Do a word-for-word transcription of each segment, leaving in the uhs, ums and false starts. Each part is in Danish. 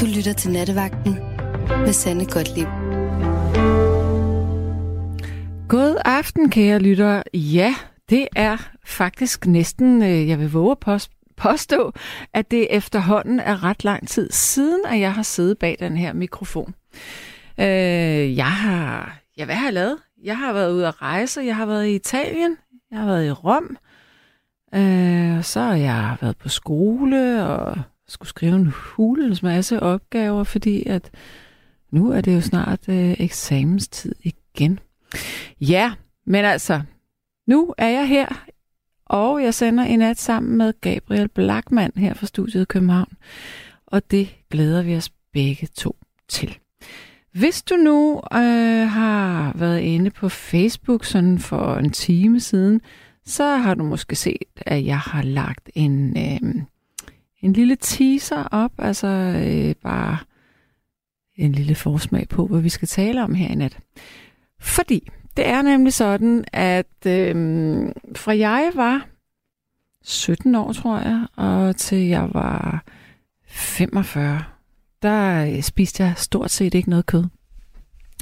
Du lytter til Nattevagten med Sanne Gottlieb. God aften, kære lyttere. Ja, det er faktisk næsten, jeg vil våge at påstå, at det efterhånden er ret lang tid siden, at jeg har siddet bag den her mikrofon. Jeg har... Ja, hvad har jeg lavet? Jeg har været ude at rejse. Jeg har været i Italien. Jeg har været i Rom. Og så har jeg været på skole og... skulle skrive en hulens masse opgaver, fordi at nu er det jo snart øh, eksamenstid igen. Ja, men altså, nu er jeg her, og jeg sender en nat sammen med Gabriel Blachman her fra Studiet København, og det glæder vi os begge to til. Hvis du nu øh, har været inde på Facebook sådan for en time siden, så har du måske set, at jeg har lagt en... Øh, En lille teaser op, altså øh, bare en lille forsmag på, hvad vi skal tale om her i nat. Fordi det er nemlig sådan, at øh, fra jeg var sytten år, tror jeg, og til jeg var femogfyrre, der spiste jeg stort set ikke noget kød.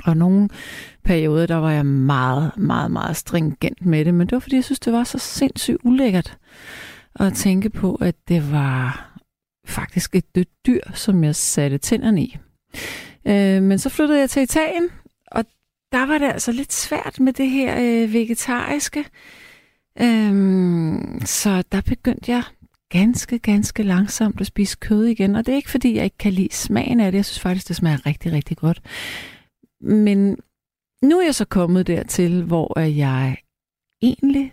Og nogle perioder, der var jeg meget, meget, meget stringent med det, men det var fordi, jeg synes, det var så sindssygt ulækkert. Og tænke på, at det var faktisk et dødt dyr, som jeg satte tænderne i. Øh, men så flyttede jeg til Italien, og der var det altså lidt svært med det her øh, vegetariske. Øh, så der begyndte jeg ganske, ganske langsomt at spise kød igen. Og det er ikke, fordi jeg ikke kan lide smagen af det. Jeg synes faktisk, det smager rigtig, rigtig godt. Men nu er jeg så kommet dertil, hvor jeg egentlig...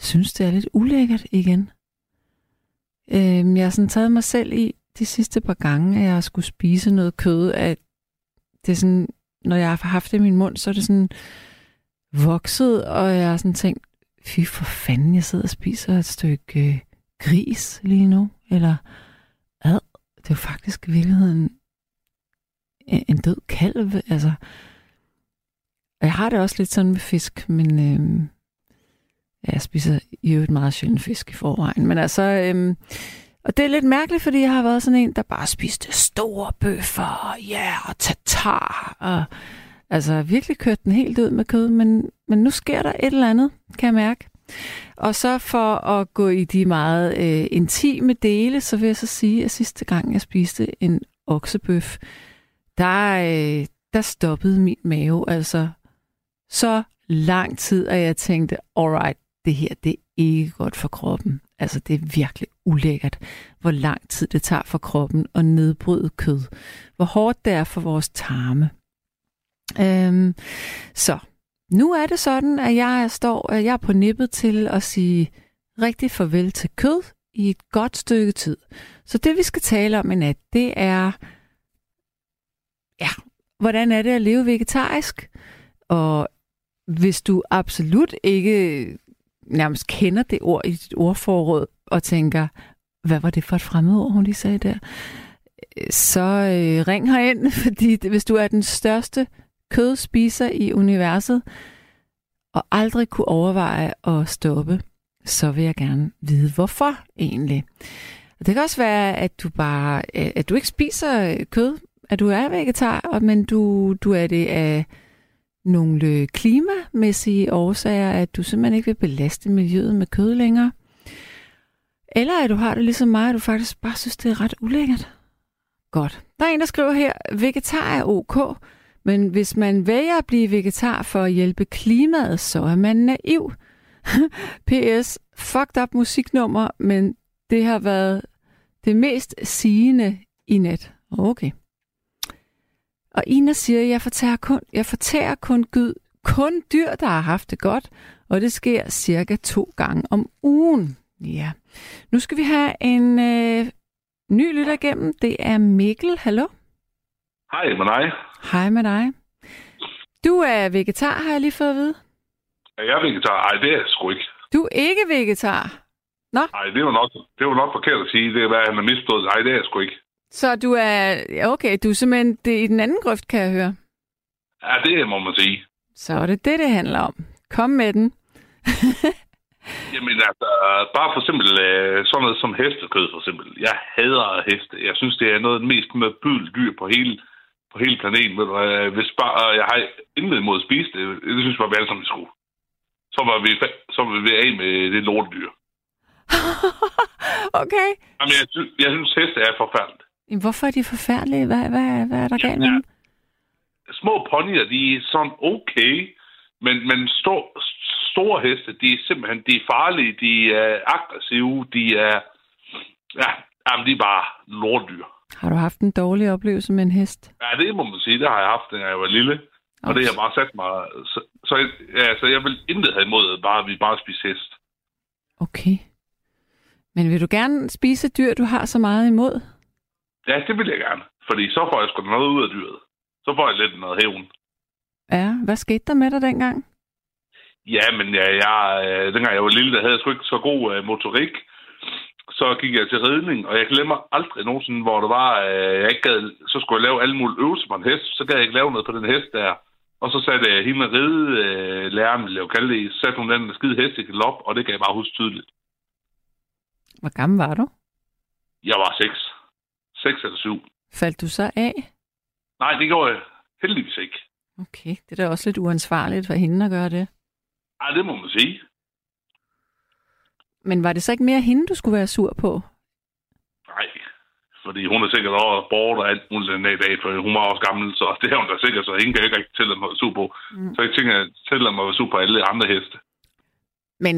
synes, det er lidt ulækkert igen. Øhm, jeg har sådan taget mig selv i de sidste par gange, at jeg skulle spise noget kød, at det er sådan, når jeg har haft det i min mund, så er det sådan vokset, og jeg har sådan tænkt, fy for fanden, jeg sidder og spiser et stykke øh, gris lige nu, eller ad, det er jo faktisk i virkeligheden en, en død kalv, altså. Og jeg har det også lidt sådan med fisk, men... Øh, Jeg spiser jo et meget sjældent fisk i forvejen. Men altså, øhm, og det er lidt mærkeligt, fordi jeg har været sådan en, der bare spiste store bøffer, ja, yeah, og tatar. Og, altså, virkelig kørt den helt ud med kød, men, men nu sker der et eller andet, kan jeg mærke. Og så for at gå i de meget øh, intime dele, så vil jeg så sige, at sidste gang, jeg spiste en oksebøf, der, øh, der stoppede min mave, altså så... lang tid, og jeg tænkte, alright, det her, det er ikke godt for kroppen. Altså, det er virkelig ulækkert, hvor lang tid det tager for kroppen at nedbryde kød. Hvor hårdt det er for vores tarme. Øhm, så, nu er det sådan, at jeg står, jeg er på nippet til at sige rigtig farvel til kød i et godt stykke tid. Så det, vi skal tale om i nat, det er, ja, hvordan er det at leve vegetarisk? Og hvis du absolut ikke nærmest kender det ord i dit ordforråd, og tænker, hvad var det for et fremmedord, hun lige sagde der, så øh, ring herind, fordi det, hvis du er den største kødspiser i universet, og aldrig kunne overveje at stoppe, så vil jeg gerne vide, hvorfor egentlig. Og det kan også være, at du bare, at du ikke spiser kød, at du er vegetar, men du, du er det af... nogle klimamæssige årsager, at du simpelthen ikke vil belaste miljøet med kød længere. Eller at du har det ligesom mig, at du faktisk bare synes, det er ret ulækkert. Godt. Der er en, der skriver her, vegetar er ok, men hvis man vælger at blive vegetar for at hjælpe klimaet, så er man naiv. P S. Fucked up musiknummer, men det har været det mest sigende i net. Okay. Og Ina siger, at jeg fortærer kun, jeg fortærer kun, gyd, kun dyr, der har haft det godt, og det sker cirka to gange om ugen. Ja. Nu skal vi have en øh, ny lytter igennem. Det er Mikkel. Hallo? Hej med dig. Hej med dig. Du er vegetar, har jeg lige fået at vide. Er jeg vegetar? Ej, det er jeg sgu ikke. Du er ikke vegetar? Nå? Ej, det var nok, det var nok forkert at sige. Det er, hvad han har misstået. Ej, det er jeg sgu ikke. Så du er... Okay, du er simpelthen det, i den anden grøft, kan jeg høre. Ja, det må man sige. Så er det det, det handler om. Kom med den. Jamen altså, bare for eksempel sådan noget som hestekød for eksempel. Jeg hader heste. Jeg synes, det er noget af det mest modbydelige dyr på hele, på hele planeten. Hvis bare, jeg har intet imod at spise det, det synes jeg, vi alle sammen skulle. Så var vi, så var vi af med det lortedyr. Okay. Jamen, jeg, synes, jeg synes, heste er forfærdeligt. Hvorfor er de forfærdelige? Hvad, hvad, hvad er der galt med dem? Små ponyer, de er sådan okay, men, men stor, store heste, de er simpelthen de er farlige, de er aggressive, de er, ja, jamen, de er bare lortdyr. Har du haft en dårlig oplevelse med en hest? Ja, det må man sige, det har jeg haft, da jeg var lille. Og det har bare sat mig... Så, så, ja, så jeg ville intet have imod, bare vi bare spise hest. Okay. Men vil du gerne spise dyr, du har så meget imod? Ja, det vil jeg gerne. Fordi så får jeg sgu noget ud af dyret. Så får jeg lidt noget hævn. Ja, hvad skete der med dig dengang? Ja, men jeg, jeg, dengang jeg var lille, der havde jeg sgu ikke så god uh, motorik. Så gik jeg til ridning, og jeg glemmer aldrig nogensinde, hvor det var, øh, jeg ikke gad, så skulle jeg lave alle mulige øvelser på en hest, så gad jeg ikke lave noget på den hest der. Og så satte jeg hende ride, øh, læreren ville jeg kalde det, så satte hun den skide hest i galop, og det kan jeg bare huske tydeligt. Hvor gammel var du? Jeg var seks. Seks eller syv. Faldt du så af? Nej, det gjorde jeg heldigvis ikke. Okay, det er da også lidt uansvarligt for hende at gøre det. Ej, det må man sige. Men var det så ikke mere hende, du skulle være sur på? Nej, fordi hun er sikkert over borte og alt muligt den dag i dag, for hun var også gammel, så det er hun da sikkert, så hende kan jeg ikke tælle mig at være sur på. Mm. Så jeg tænker, at jeg tæller mig at være sur på alle andre heste. Men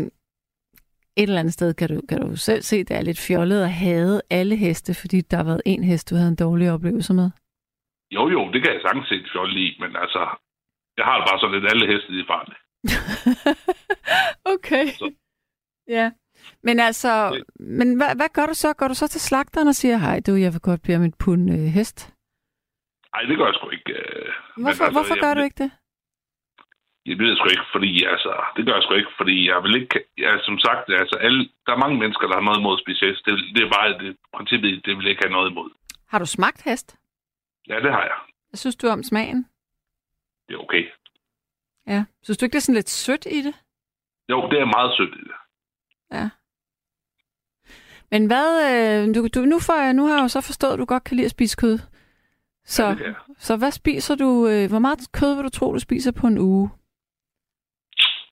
et eller andet sted kan du, kan du selv se, det er lidt fjollet at hade alle heste, fordi der har været en hest, du havde en dårlig oplevelse med? Jo, jo, det kan jeg sagtens se et fjollet i, men altså, jeg har det bare sådan lidt alle heste i farne. Okay. Så. Ja. Men altså, men hvad, hvad gør du så? Går du så til slagteren og siger, hej du, jeg vil godt blive mit pund øh, hest? Nej, det gør jeg sgu ikke. Øh, hvorfor altså, hvorfor jeg, gør du ikke det? Jeg ved det sgu ikke, fordi altså, det gør jeg sgu ikke, fordi jeg vil ikke, ja, som sagt, altså, alle, der er mange mennesker, der har noget imod at spise hest. Det, det er bare, det, princippet, det vil jeg ikke have noget imod. Har du smagt hest? Ja, det har jeg. Hvad synes du om smagen? Det er okay. Ja, synes du ikke, det er sådan lidt sødt i det? Jo, det er meget sødt i det. Ja. Men hvad, øh, du, du, nu, får, nu har jeg jo så forstået, at du godt kan lide at spise kød. Så, ja, det så hvad spiser du, øh, hvor meget kød vil du tro, du spiser på en uge?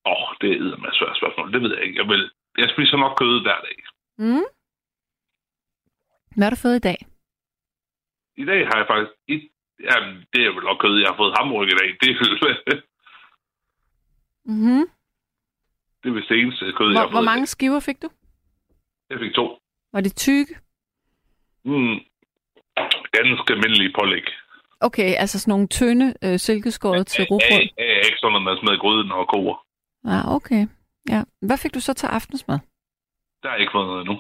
Åh, oh, det er et svært spørgsmål. Det ved jeg ikke. Jeg, vil, jeg spiser nok kød hver dag. Mm. Hvad har du fået i dag? I dag har jeg faktisk... I, jamen, det er vel nok kød. Jeg har fået hamburger i dag. Det er det. Mhm. Det er vist det eneste kød, hvor, jeg har fået. Hvor mange skiver fik du? Jeg fik to. Var det tykke? Mm. Ganske almindelige pålæg. Okay, altså sådan nogle tynde øh, silkeskåret til rugbrød? Ja, ja, ikke sådan noget, man smed gryden og koger. Ah, okay. Ja. Hvad fik du så til aftensmad? Der har jeg ikke fået noget endnu.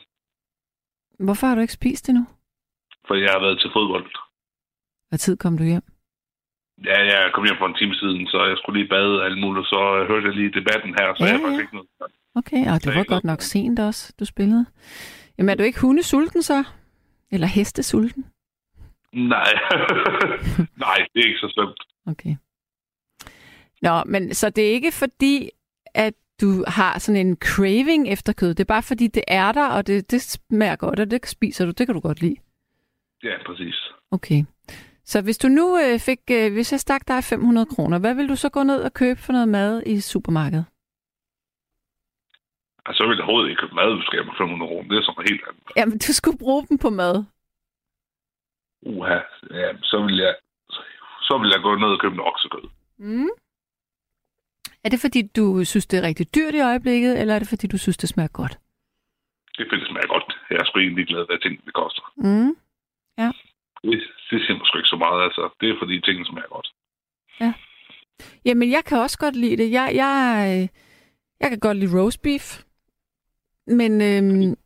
Hvorfor har du ikke spist det nu? For jeg har været til fodbold. Hvad tid kom du hjem? Ja, jeg kom hjem for en time siden, så jeg skulle lige bade og alt muligt, så jeg hørte jeg lige debatten her, så ja, jeg faktisk ja. Ikke noget. Okay, og det var godt nok sent også, du spillede. Jamen, er du ikke hundesulten så? Eller hestesulten? Nej, nej, det er ikke så slemt. Okay. Nå, men så det er ikke fordi, at du har sådan en craving efter kød, det er bare fordi, det er der, og det, det smager godt, og det spiser du, det kan du godt lide. Ja, præcis. Okay. Så hvis du nu øh, fik, øh, hvis jeg stak dig fem hundrede kroner, hvad vil du så gå ned og købe for noget mad i supermarkedet? Altså, så vil jeg overhovedet ikke købe mad, hvis jeg har fem hundrede kroner. Det er sådan helt andet. Jamen, du skulle bruge dem på mad. Uha, ja, så vil jeg, så vil jeg gå ned og købe en oksekød. Mm. Er det fordi, du synes, det er rigtig dyrt i øjeblikket, eller er det fordi, du synes, det smager godt? Det finder det smager godt. Jeg er sgu egentlig glad, hvad tingene det koster. Mm. Ja. Det, det siger måske ikke så meget, altså. Det er fordi tingene smager godt. Ja. Jamen, jeg kan også godt lide det. Jeg, jeg, jeg kan godt lide roast beef. Men øhm,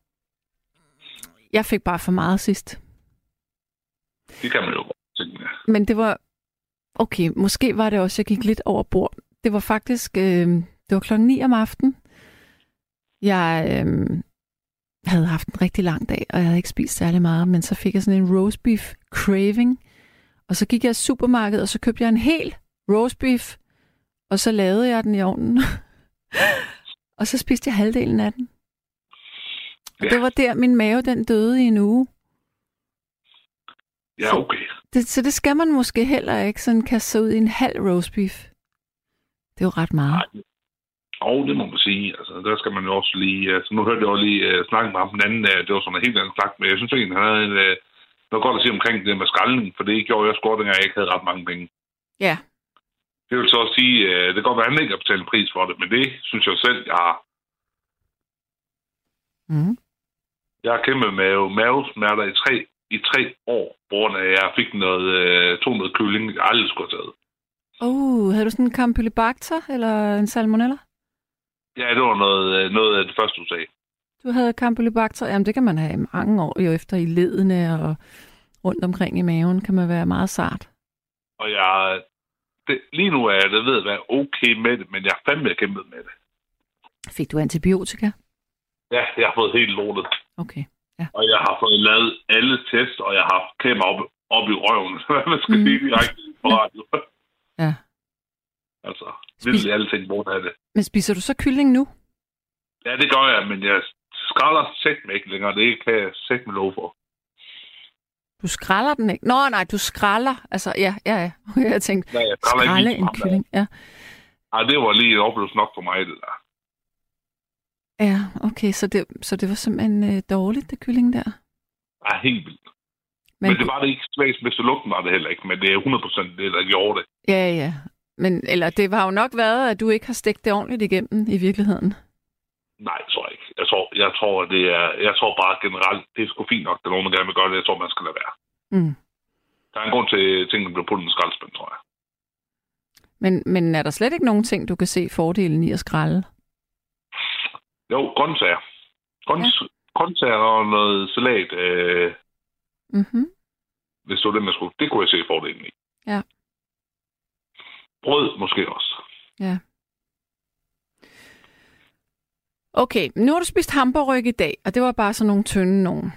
jeg fik bare for meget sidst. Det kan man jo godt tænke. Men det var... Okay, måske var det også, jeg gik lidt over bord. Det var faktisk... Øhm, det var klokken ni om aftenen. Jeg... Øhm, Jeg havde haft en rigtig lang dag, og jeg havde ikke spist særlig meget, men så fik jeg sådan en roast beef craving, og så gik jeg i supermarkedet, og så købte jeg en hel roast beef, og så lavede jeg den i ovnen. Og så spiste jeg halvdelen af den. Og ja. Det var der, min mave den døde i en uge. Ja, okay. Så det, så det skal man måske heller ikke sådan kaste sig ud i en halv roastbeef. Det er jo ret meget. Nej. Og det må man sige. Altså, der skal man jo også lige... Altså, nu hørte jeg jo lige uh, snakke med ham den anden. Uh, det var sådan en helt anden snak, men jeg synes egentlig, han havde en, uh, noget godt at sige omkring det med skralden, for det gjorde jeg også godt, dengang jeg ikke havde ret mange penge. Ja. Det vil så også sige, uh, det kan godt være, at han ikke har betalt en pris for det, men det synes jeg selv, jeg har. Mm. Jeg har kæmpet med mavesmerter i tre, i tre år, hvor jeg fik noget uh, to hundrede kylling, jeg aldrig skulle have taget. Uh, havde du sådan en Campylobacter eller en salmonella? Ja, det var noget, noget af det første, du sagde. Du havde Campylobacter. Jamen, det kan man have i mange år, jo efter i ledene og rundt omkring i maven, kan man være meget sart. Og jeg... Det, lige nu er jeg, det ved at være okay med det, men jeg er fandme kæmpet med det. Fik du antibiotika? Ja, jeg har fået helt lortet. Okay, ja. Og jeg har fået lavet alle tests, og jeg har haft kamera op, op i røven. Man skal mm. sige direkte på radio. Ja. Altså, vildt Spis... alle ting, hvor der er det. Men spiser du så kylling nu? Ja, det gør jeg, men jeg skræller sæt mig ikke længere. Det kan jeg sæt mig lov for. Du skræller den ikke? Nå, nej, du skræller. Altså, ja, ja, ja. Jeg tænkte, nej, jeg skræller en ham, kylling. Ja. Ej, det var lige et oplevelse nok for mig, det der. Ja, okay, så det, så det var simpelthen øh, dårligt, det kylling der? Ja, helt vildt. Men, men det var det ikke svært, hvis du lugten var det heller ikke, men det er hundrede procent det, der gjorde det. Ja, ja. Men, eller det har jo nok været, at du ikke har stegt det ordentligt igennem i virkeligheden. Nej, jeg tror ikke. Jeg tror, jeg tror, det er, jeg tror bare generelt, det er sgu fint nok, at nogen gerne vil gøre det. Jeg tror, man skal lade være. Mm. Der er en grund til, at tingene bliver puttet i en skraldespand, tror jeg. Men, men er der slet ikke nogen ting, du kan se fordelen i at skralde? Jo, grøntsager. Grønts, ja. Grøntsager og noget salat. Øh, mm-hmm. Hvis det var det, man skulle. Det kunne jeg se fordelen i. Ja. Brød måske også. Ja. Okay, nu har du spist hamburgryg i dag, og det var bare sådan nogle tynde nogen.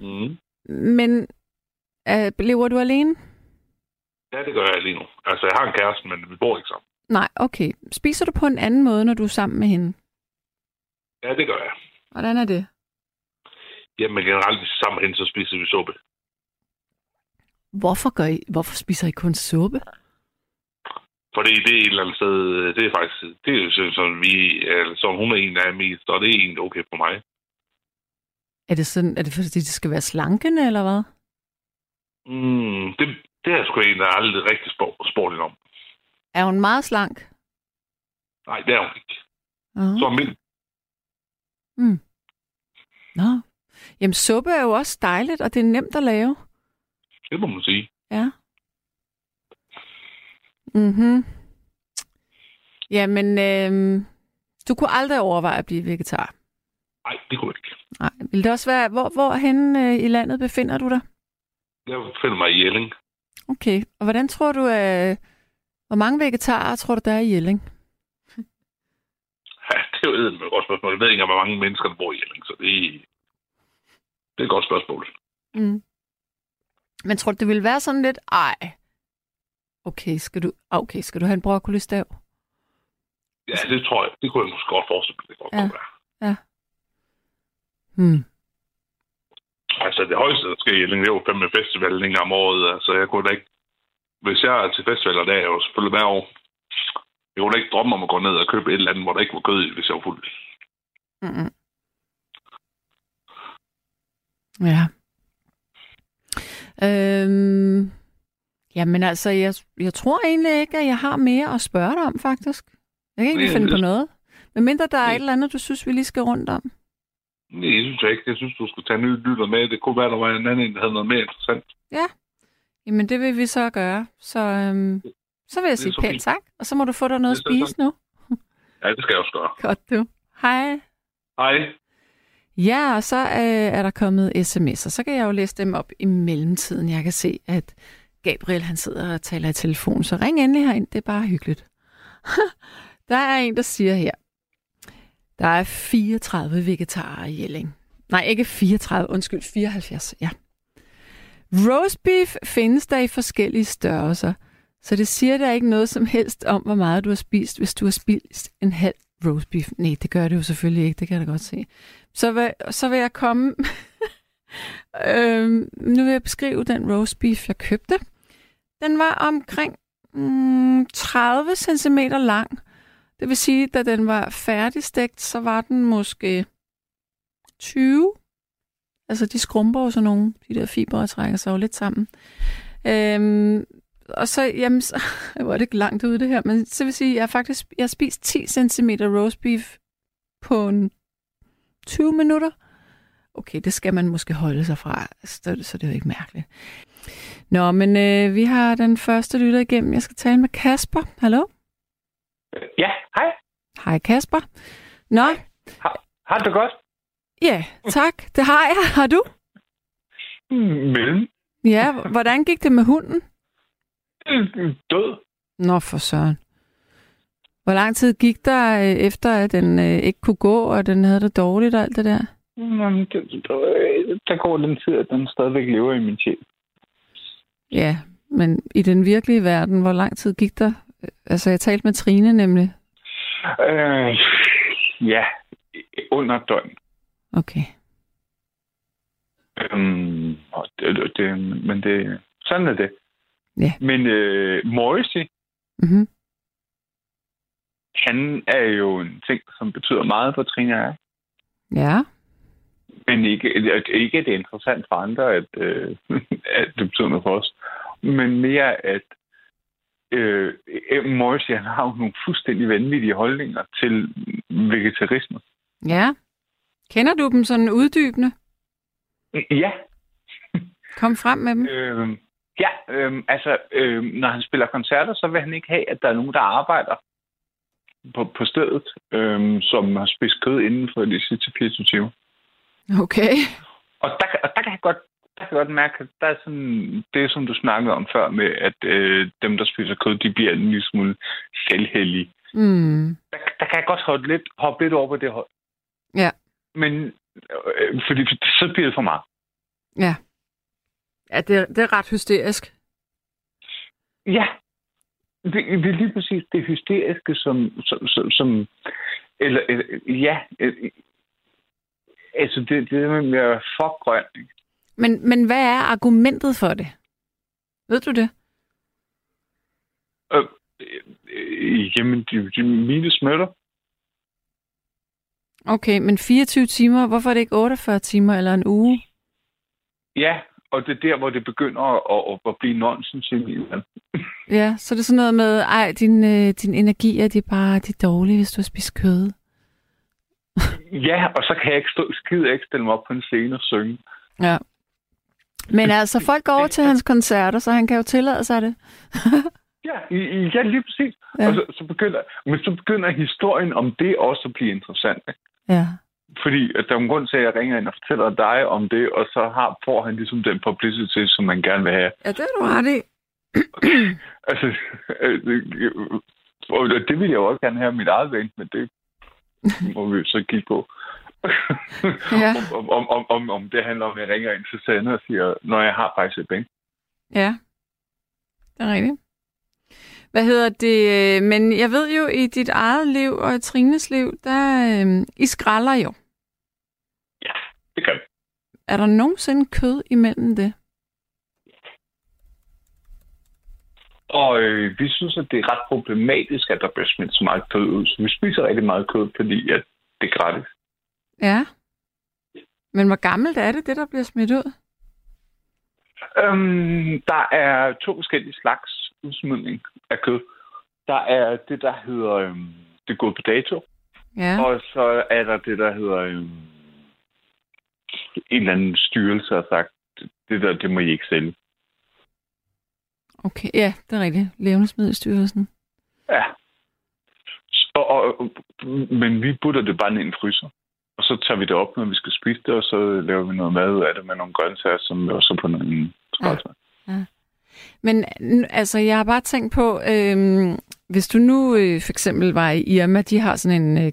Mm. Men øh, lever du alene? Ja, det gør jeg alene nu. Altså, jeg har en kæreste, men vi bor ikke sammen. Nej, okay. Spiser du på en anden måde, når du er sammen med hende? Ja, det gør jeg. Hvordan er det? Jamen, generelt, hvis vi er sammen med hende, så spiser vi suppe. Hvorfor gør I, hvorfor spiser I kun suppe? Fordi det er et eller andet sted, det er faktisk, det er jo sådan, vi, som hun er en af mest, og det er egentlig okay for mig. Er det sådan, er det fordi, det skal være slankende, eller hvad? Mm, det, det er sgu en, der er aldrig rigtig sportligt om. Er hun meget slank? Nej, det er hun ikke. Uh-huh. Så er min. Mm. Nå. Jamen, suppe er jo også dejligt, og det er nemt at lave. Det må man sige. Ja. Mhm. Jamen, øh, du kunne aldrig overveje at blive vegetar. Nej, det kunne jeg ikke. Nej, vil det også være, hvor, hvor henne øh, i landet befinder du dig? Jeg befinder mig i Jelling. Okay, og hvordan tror du, øh, hvor mange vegetarer tror du, der er i Jelling? Ja, det er jo et godt spørgsmål. Jeg ved ikke, hvor mange mennesker, der bor i Jelling, så det er, det er et godt spørgsmål. Mm. Men tror du, det ville være sådan lidt, ej... Okay, skal du okay, skal du have en broccolistav? Ja, det tror jeg. Det kunne jeg måske godt forestille mig. Det godt ja. Være. Ja. Hmm. Altså, det højeste, der sker i Jelling, det er jo fem festivaler en gang om året. Altså, jeg kunne da ikke... Hvis jeg er til festivaler, der er jeg jo selvfølgelig hver år. Jeg kunne da ikke drømme om at gå ned og købe et eller andet, hvor der ikke var kød i, hvis jeg var fuld. Mm-hmm. Ja. Øhm... Jamen altså, jeg, jeg tror egentlig ikke, at jeg har mere at spørge dig om, faktisk. Jeg kan ikke lige finde på noget. Men mindre der er et eller andet, du synes, vi lige skal rundt om. Nej, jeg synes ikke. Jeg synes, du skulle tage nye lytter med. Det kunne være, der var en anden, der havde noget mere interessant. Ja, jamen det vil vi så gøre. Så, øhm, så vil jeg sige pænt tak, og så må du få dig noget at spise nu. Ja, det skal jeg også gøre. Godt du. Hej. Hej. Ja, og så øh, er der kommet sms'er. Så kan jeg jo læse dem op i mellemtiden. Jeg kan se, at... Gabriel, han sidder og taler i telefon, så ring endelig herind. Det er bare hyggeligt. Der er en, der siger her, der er fireogtredive vegetarer i Jelling. Nej, ikke fireogtredive, undskyld, fireoghalvfjerds, ja. Roastbeef findes der i forskellige størrelser, så det siger der ikke noget som helst om, hvor meget du har spist, hvis du har spist en halv roastbeef. Nej, det gør det jo selvfølgelig ikke, det kan jeg da godt se. Så vil, så vil jeg komme... øhm, nu vil jeg beskrive den roastbeef, jeg købte. Den var omkring mm, tredive centimeter lang. Det vil sige, da den var færdigstegt, så var den måske tyve. Altså, de skrumper jo sådan nogle, de der fibre trækker sig jo lidt sammen. Øhm, og så, jamen, så, jeg var det ikke langt ude det her, men så vil sige, jeg har faktisk jeg har spist ti centimeter roast beef på en tyve minutter. Okay, det skal man måske holde sig fra, så, så det er jo ikke mærkeligt. Nå, men øh, vi har den første lytter igennem. Jeg skal tale med Kasper. Hallo? Ja, hej. Hej Kasper. Nå. Har, har du godt? Ja, tak. Det har jeg. Har du? Mellem. Ja, hvordan gik det med hunden? Død. Nå for søren. Hvor lang tid gik der efter, at den ikke kunne gå, og den havde det dårligt og alt det der? Jamen, der går den tid, at den stadigvæk lever i min sjæl. Ja, men i den virkelige verden, hvor lang tid gik der? Altså, jeg talte med Trine nemlig. Øh, ja, under døgn. Okay. Øhm, det, det, men det, sådan er det. Ja. Men øh, Morrissey, mm-hmm. han er jo en ting, som betyder meget for Trine og jeg. Ja. Men ikke, ikke at det er interessant for andre, at, øh, at det betyder noget for os. Men mere, at øh, Morrissey han har jo nogle fuldstændig vanvittige holdninger til vegetarisme. Ja. Kender du dem sådan uddybende? Ja. Kom frem med dem. Øh, ja, øh, altså, øh, når han spiller koncerter, så vil han ikke have, at der er nogen, der arbejder på, på stedet, øh, som har spist kød inden for de sidste fireogtyve. Okay. Og der, og der kan jeg godt, der kan jeg godt mærke, at der er sådan, det, som du snakkede om før, med at øh, dem, der spiser kød, de bliver en lille smule selvheldige. Mm. Der, der kan jeg godt hoppe lidt, hoppe lidt over på det hold. Ja. Men øh, fordi så bliver det for meget. Ja. Ja, det er, det er ret hysterisk. Ja. Det, det er lige præcis det hysteriske, som... som, som, som eller, øh, ja... Øh, altså, det, det er mere for grønt. Men, men hvad er argumentet for det? Ved du det? Øh, øh, jamen, de, de mine smitter. Okay, men fireogtyve timer, hvorfor er det ikke otteogfyrre timer eller en uge? Ja, og det er der, hvor det begynder at, at, at blive nonsens i livet. Ja, så det er sådan noget med, ej, din, din energi er de bare de dårlige, hvis du har spist kød. Ja, og så kan jeg ikke stå, skide ikke stille mig op på en scene og synge. Ja. Men altså, folk går over til hans koncerter, så han kan jo tillade sig det. ja, ja, lige præcis. Ja. Og så, så begynder, men så begynder historien om det også at blive interessant. Ja. Fordi at der er en grund til, at jeg ringer ind og fortæller dig om det, og så har, får han ligesom den publicitet, som man gerne vil have. Ja, det er du ret i. altså, det ville jeg jo også gerne have mit eget vent, men det må vi så kigge på. ja. om, om, om, om, om det handler om, at jeg ringer ind til Sanne og siger, når jeg har faktisk et penge. Ja, det er rigtigt. Hvad hedder det? Men jeg ved jo, i dit eget liv og i Trines liv, der øh, I skralder jo. Ja, det kan. Er der nogensinde kød imellem det? Og øh, vi synes, at det er ret problematisk, at der bliver smidt så meget kød ud. Så vi spiser rigtig meget kød, fordi at det er gratis. Ja. Men hvor gammelt er det, det der bliver smidt ud? Øhm, der er to forskellige slags udsmidning af kød. Der er det, der hedder øhm, det gode på dato. Ja. Og så er der det, der hedder øhm, en eller anden styrelse har sagt, det der, det må I ikke sælge. Okay, ja, det er rigtigt. Levnedsmiddelstyrelsen. Ja. Og, og, og, men vi putter det bare ned i en fryser. Og så tager vi det op, når vi skal spise det, og så laver vi noget mad ud af det med nogle grøntsager, som er så på en skraldespand. Ja, ja. Men altså, jeg har bare tænkt på, øhm, hvis du nu øh, for eksempel var i Irma, de har sådan en, øh,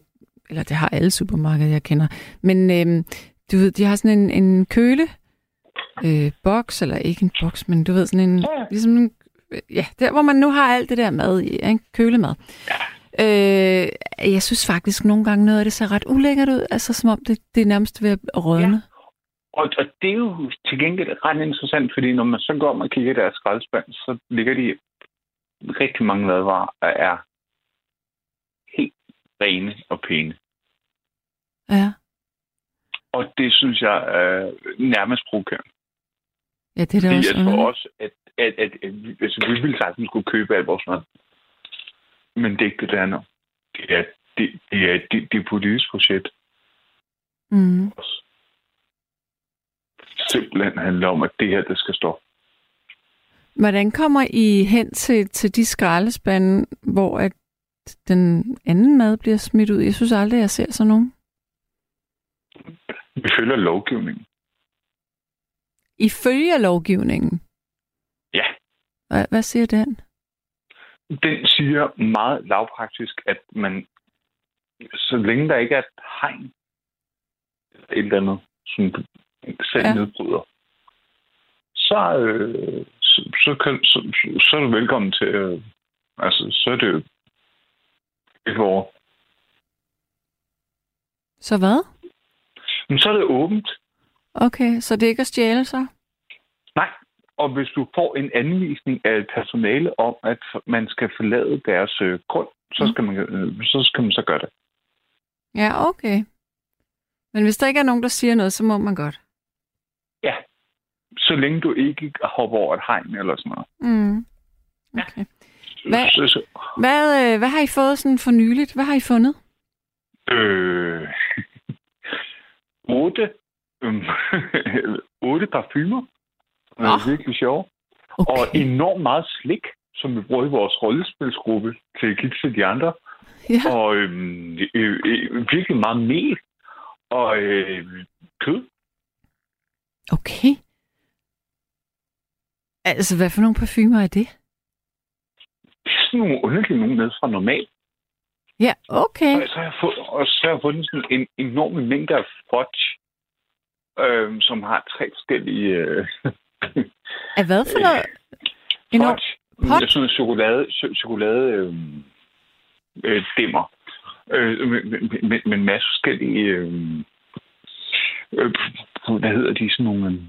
eller det har alle supermarkeder, jeg kender, men øh, du ved, de har sådan en, en køle, øh, boks, eller ikke en boks, men du ved, sådan en, ja. Ligesom en, ja, der hvor man nu har alt det der mad i, ikke? Kølemad. Ja. Øh, jeg synes faktisk nogle gange noget af det ser ret ulækkert ud, altså som om det, det er nærmest ved at rødne. Ja. Og, og det er jo til gengæld ret interessant, fordi når man så går om og kigger i deres skraldespand, så ligger de rigtig mange madvarer, der er helt rene og pæne. Ja. Og det synes jeg øh, nærmest provokerende. Ja, det er det også. Jeg tror også, at, at, at, at, at altså, vi ville sagtens skulle købe alt vores mad. Men det er ikke det, der er noget. Det er det, det, er, det, det er politisk projekt. Mm. Simpelthen handler om, at det her, det skal stå. Hvordan kommer I hen til, til de skraldespande, hvor at den anden mad bliver smidt ud? Jeg synes aldrig, jeg ser sådan nogen. Vi følger lovgivningen. I følger lovgivningen? Ja. H- hvad siger den? Den siger meget lavpraktisk, at man, så længe der ikke er et hegn, et eller andet, som selv ja. nedbryder, så, øh, så, så, kan, så, så er du velkommen til, øh, altså, så er det jo et år. Så hvad? Men så er det åbent. Okay, så det er ikke at stjæle sig? Nej. Og hvis du får en anvisning af personale om, at man skal forlade deres øh, grund, så skal, man, øh, så skal man så gøre det. Ja, okay. Men hvis der ikke er nogen, der siger noget, så må man godt. Ja. Så længe du ikke hopper over et hegn eller sådan noget. Mm. Okay. Hvad, så, så. Hvad, øh, hvad har I fået sådan for nyligt? Hvad har I fundet? Øh... otte... Øh, otte parfumer. Det er virkelig sjovt. Okay. Og enormt meget slik, som vi bruger i vores rollespilsgruppe til at give til de andre. Ja. Og øhm, øh, øh, virkelig meget mel og øh, kød. Okay. Altså, hvad for nogle parfumer er det? Det er sådan nogle underlige nogle ned fra normalt. Ja, okay. Og så har jeg fået, og så har jeg fundet sådan en enorm mængde af fudge, øh, som har tre forskellige... Øh, af hvad for noget? Pot. Pot? Sådan en chokolade, chokolade øh, øh, dimmer. Øh, med, med, med en masse forskellige... Øh, øh, hvad hedder de? Sådan nogle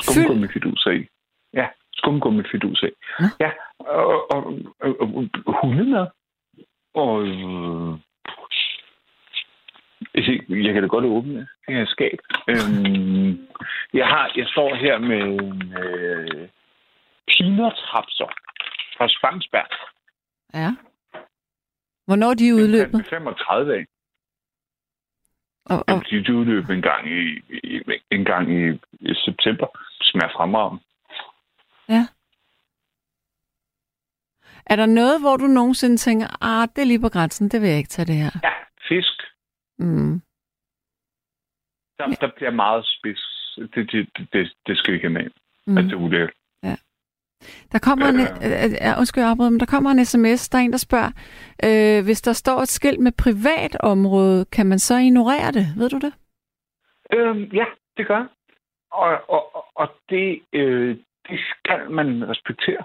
skumgummifiduser i. Ja, skumgummifiduser i. Huh? Ja, og, og, og, og hundemad. Og... Øh, jeg kan da godt åbne det her skab. Øhm, jeg har, jeg står her med øh, peanuts-hapser fra Spanskberg. Ja. Hvornår er de udløbet? femogtredive dage. Oh, oh. De er udløbet en gang i, i, en gang i, i september, som er fremragende. Ja. Er der noget, hvor du nogensinde tænker, ah, det er lige på grænsen, det vil jeg ikke tage det her? Ja, fisk. Mm. Der, ja. der bliver meget spids. Det, det, det, det skal vi ikke have med. Mm. Altså ulækkert. Ja. Der kommer øh, en, øh, undskyld, jeg afbryder, men der kommer en sms, der er en, der spørger, øh, hvis der står et skilt med privat område, kan man så ignorere det? Ved du det? Øh, ja, det gør. Og, og, og det, øh, det skal man respektere.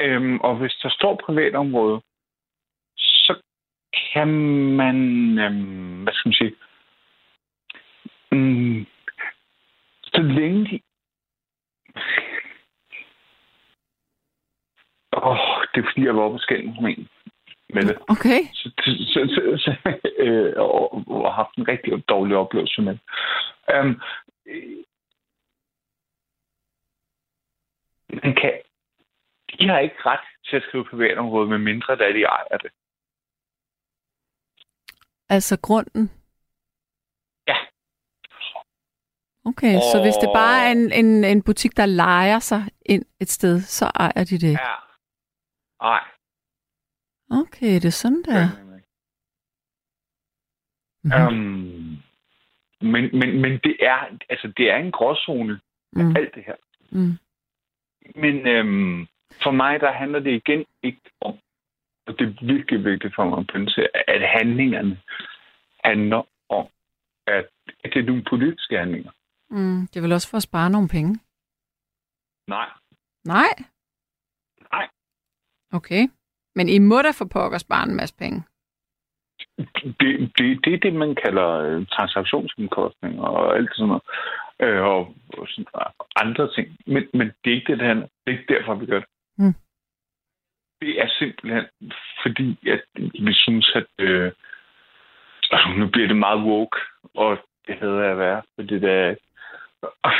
Øh, og hvis der står privat område, kan man, øhm, hvad skal man sige, mm, så længe de... Åh, oh, det er fordi, jeg var oppe og skændes med, med det. Okay. Så, så, så, så, øh, og, og har haft en rigtig dårlig oplevelse med det. Um, øh, man kan... De har ikke ret til at skrive privatområde, med mindre da de ejer det. Altså grunden? Ja. Okay, og... så hvis det bare er en, en, en butik, der lejer sig ind et sted, så ejer de det ikke? Ja. Nej. Okay, det er sådan der. Mm-hmm. Um, men, men, men det er, altså det er en gråzone af mm. alt det her. Mm. Men øhm, for mig, der handler det igen ikke om, og det er virkelig vigtigt for mig at pynse, at handlingerne handler om, at det er nogle politiske handlinger. Mm, det er vel også for at spare nogle penge? Nej. Nej? Nej. Okay. Men I må da for pokker spare en masse penge? Det, det, det er det, man kalder transaktionsomkostninger og alt sådan noget. Øh, og, og sådan andre ting. Men, men det er ikke det, det handler. Det er ikke derfor, vi gør det. Mm. Det er simpelthen fordi, at vi synes, at øh, altså, nu bliver det meget woke, og det hader jeg at være. For det der,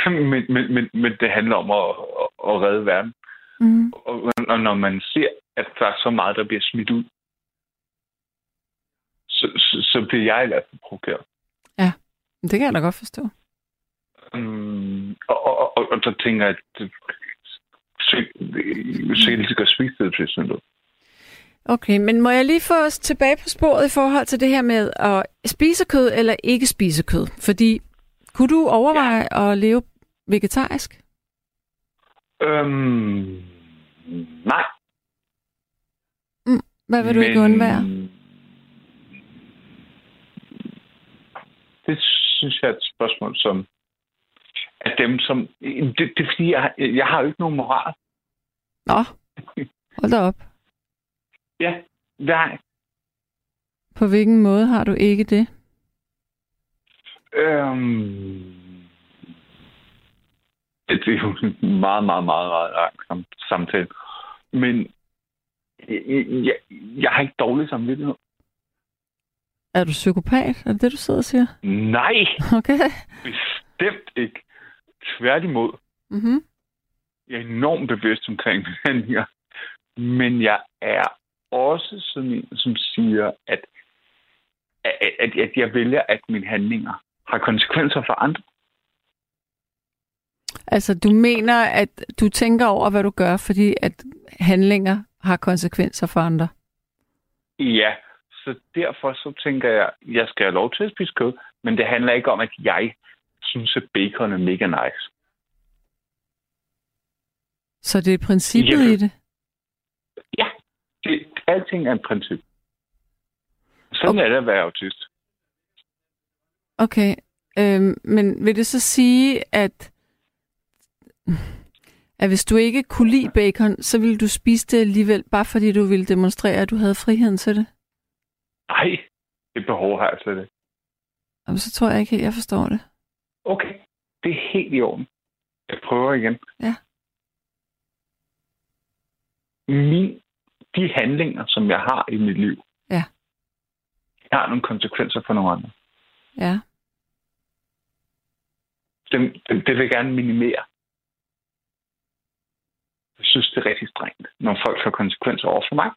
men, men, men, men det handler om at, at redde verden. Mm. Og, og når man ser, at der er så meget, der bliver smidt ud, Så, så, så bliver jeg ladt provokeret. Ja, men det kan jeg da godt forstå. Um, og, og, og, og så tænker jeg, at det gør svigtet til sådan noget. Okay, men må jeg lige få os tilbage på sporet i forhold til det her med at spise kød eller ikke spise kød? Fordi, kunne du overveje ja. At leve vegetarisk? Øhm, nej. Hvad vil du men... ikke undvære? Det synes jeg er et spørgsmål, som at dem, som... Det, det er fordi, jeg, jeg har jo ikke nogen moral. Nå, hold da op. Ja, nej. På hvilken måde har du ikke det? Øhm, det er jo en meget, meget, meget, meget lang samtale. Men jeg, jeg, jeg har ikke dårlig samvittighed. Er du psykopat? Er det det, du sidder og siger? Nej. Okay. Bestemt ikke. Tværtimod. Mm-hmm. Jeg er enormt bevidst omkring det her. Men jeg er også sådan en, som siger, at, at, at, at jeg vælger, at mine handlinger har konsekvenser for andre. Altså, du mener, at du tænker over, hvad du gør, fordi at handlinger har konsekvenser for andre? Ja. Så derfor så tænker jeg, at jeg skal have lov til at spise kød, men det handler ikke om, at jeg synes, at bacon er mega nice. Så det er princippet ja. I det? Ja, det, alting er et princip. Sådan okay. Er det at være autist. Okay, øhm, men vil det så sige, at, at hvis du ikke kunne lide bacon, så ville du spise det alligevel, bare fordi du ville demonstrere, at du havde friheden til det? Nej, det behov har jeg slet ikke. Jamen, så tror jeg ikke helt, jeg forstår det. Okay, det er helt i orden. Jeg prøver igen. Ja. Min, de handlinger, som jeg har i mit liv, ja. Har nogle konsekvenser for nogle andre. Ja. Dem, dem, det vil jeg gerne minimere. Jeg synes, det er rigtig strengt, når folk har konsekvenser over for mig.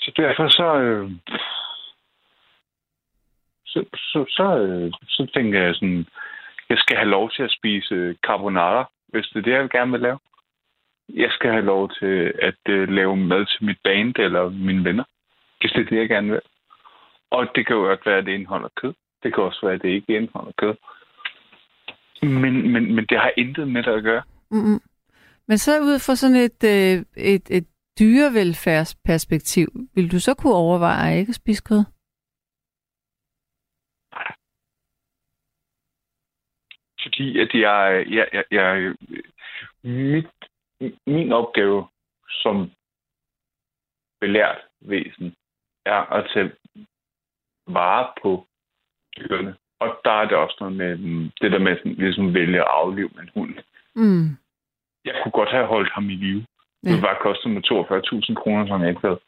Så derfor så, øh, så, så, så, øh, så tænker jeg sådan, jeg skal have lov til at spise carbonara, hvis det er det, jeg gerne vil lave. Jeg skal have lov til at øh, lave mad til mit band eller mine venner, hvis det er det, jeg gerne vil. Og det kan jo også være, at det indeholder kød. Det kan også være, at det ikke indeholder kød. Men, men, men det har intet med det at gøre. Mm-hmm. Men så ud fra sådan et... Øh, et, et dyrevelfærdsperspektiv, vil du så kunne overveje ikke at spise kød? Nej. Fordi at jeg, jeg, jeg, jeg mit, min opgave som belært væsen er at tage vare på dyrene. Og der er det også noget med det der med sådan, ligesom vælge at aflive en hund. Mm. Jeg kunne godt have holdt ham i live. Ja. Det var kostet med toogfyrre tusind kroner, som jeg ikke havde.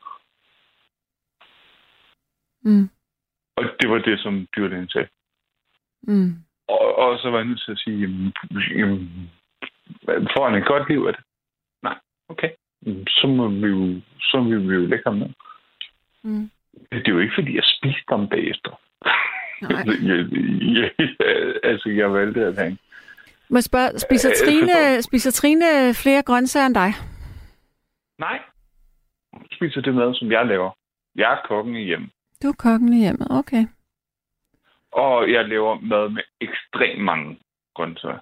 Mm. Og det var det, som dyrlægen sagde. Mm. Og, og så var jeg nødt til at sige, jamen, jamen, får han et godt liv af det? Nej, okay. Så må vi jo, så må vi jo lægge ham ned. Mm. Det er jo ikke, fordi jeg spiste ham bagefter. Nej. jeg, jeg, altså, jeg valgte at hænge. Må jeg spørge, spiser Trine, spiser Trine flere grøntsager end dig? Nej. Hun spiser det mad, som jeg laver. Jeg er kokken i hjemmet. Du er kokken i hjemmet, okay. Og jeg laver mad med ekstremt mange grøntsager.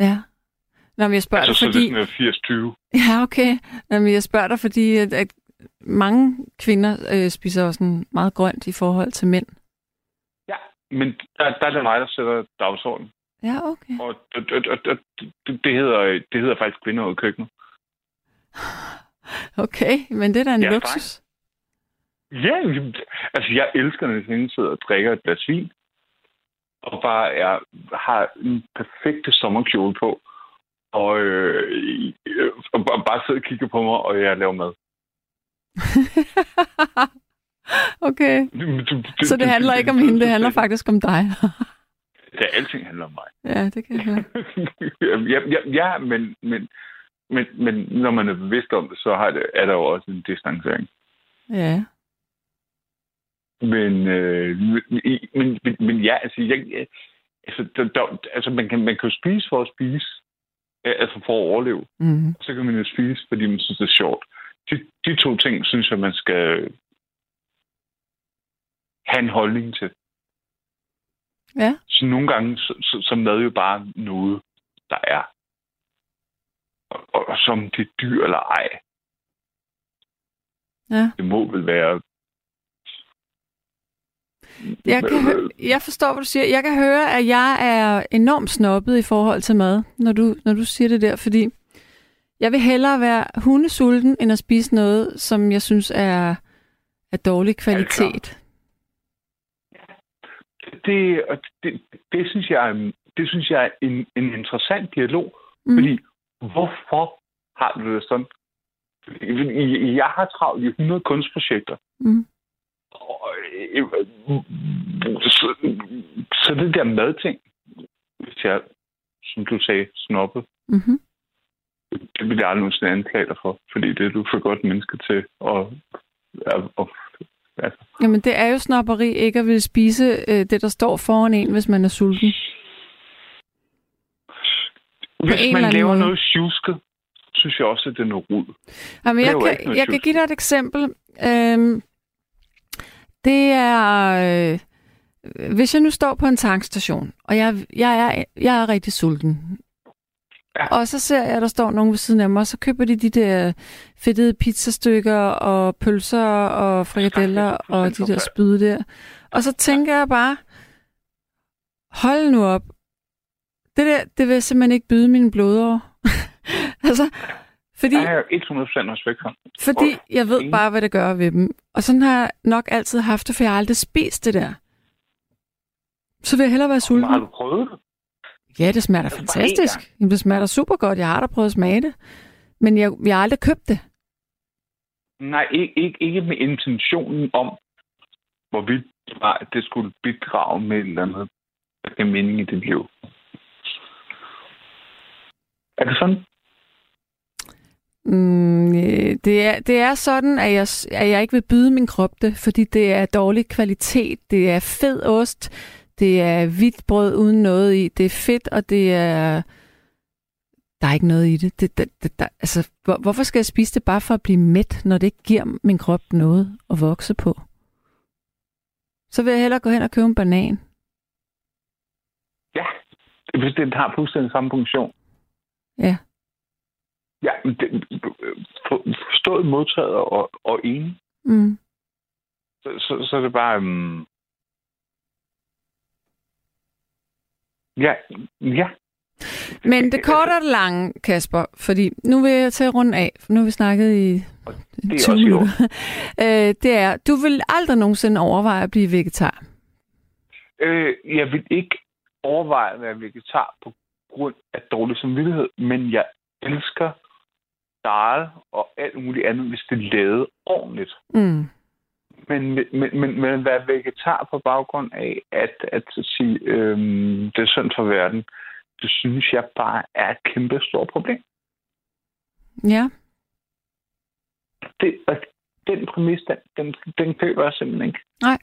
Ja. Nå, men jeg spørger altså, dig, fordi... så det er firs tyve. Ja, okay. Nå, men jeg spørger dig, fordi at, at mange kvinder øh, spiser også sådan meget grønt i forhold til mænd. Ja, men der, der er det mig, der sætter dagsordenen. Ja, okay. Og, og, og, og, og det, det, hedder, det hedder faktisk kvinder ud i køkkenet. Okay, men det er da en ja, luksus. Ja, altså jeg elsker, når jeg sidder og drikker et glas vin, og bare er, har en perfekte sommerkjole på, og, øh, og bare sidder og kigger på mig, og jeg laver mad. Okay. Det, det, Så det handler det, ikke om hende, det handler faktisk om dig. Ja, alting handler om mig. Ja, det kan jeg høre. ja, ja, ja men, men, men, men når man er bevidst om det, så har det, er der jo også en distancering. Ja. Men, øh, men, men, men ja, altså, jeg, altså, der, der, altså man kan man kan jo spise for at spise, altså for at overleve. Mm-hmm. Så kan man jo spise, fordi man synes, det er sjovt. De, de to ting, synes jeg, man skal have en holdning til. Ja. Så nogle gange, så, så, så mad jo bare noget, der er. Og, og, og som det er dyr eller ej. Ja. Det må vel være... Jeg, kan hø- jeg forstår, hvad du siger. Jeg kan høre, at jeg er enormt snobbet i forhold til mad, når du, når du siger det der, fordi jeg vil hellere være hundesulten, end at spise noget, som jeg synes er, er dårlig kvalitet. Det, det, det, synes jeg, det synes jeg er en, en interessant dialog, mm. fordi hvorfor har du det sådan? Jeg har travlt i hundrede kunstprojekter. Mm. Så, så det der madting, hvis jeg, som du sagde, snobbede, mm-hmm. det vil jeg aldrig nogensinde anklage dig for, fordi det er du for godt menneske til. Og, og, og, altså. Jamen det er jo snobberi ikke at ville spise øh, det, der står foran en, hvis man er sulten. Hvis man laver noget sjusket, synes jeg også, at det er noget rod. Jamen jeg, kan, noget jeg kan give dig et eksempel. Øhm, Det er, øh, hvis jeg nu står på en tankstation, og jeg, jeg, er, jeg er rigtig sulten, ja. Og så ser jeg, at der står nogen ved siden af mig, og så køber de de der fedtede pizzastykker og pølser og frikadeller og de der spyde der. Og så tænker jeg bare, hold nu op. Det der, det vil jeg simpelthen ikke byde mine blodårer. altså... Fordi, jeg har jo hundrede procent respekt for. Fordi jeg ved bare, hvad det gør ved dem. Og sådan har jeg nok altid haft det, for jeg har aldrig spist det der. Så vil jeg hellere være sulten. Har du prøvet det? Ja, det smager da fantastisk. Det smager super godt. Jeg har da prøvet at smage det. Men jeg, jeg har aldrig købt det. Nej, ikke, ikke, ikke med intentionen om, hvorvidt det skulle bidrage med et eller andet, der gav mening i dit liv. Er det sådan? Mm, det, er, det er sådan, at jeg, at jeg ikke vil byde min krop det, fordi det er dårlig kvalitet, det er fed ost, det er hvidt brød uden noget i, det er fedt, og det er... Der er ikke noget i det. det, det, det der, altså, hvor, hvorfor skal jeg spise det bare for at blive mæt, når det ikke giver min krop noget at vokse på? Så vil jeg hellere gå hen og købe en banan. Ja, hvis det har fuldstændig samme funktion. Ja. Ja, det, forstået modtaget og, og enig. Mm. Så, så, så er det bare... Um... Ja, ja. Men det korte og det lange, Kasper, fordi nu vil jeg tage rundt af, nu har vi snakket i tyve minutter. Det er, du vil aldrig nogensinde overveje at blive vegetar. Øh, jeg vil ikke overveje at være vegetar på grund af dårlig samvittighed, men jeg elsker dejl og alt muligt andet, hvis det er lavet ordentligt. Mm. Men, men, men, men at være vegetar på baggrund af, at, at sige, øhm, det er synd for verden, det synes jeg bare er et kæmpe stort problem. Ja. Det, og den præmis, den, den, den køber jeg simpelthen ikke. Nej,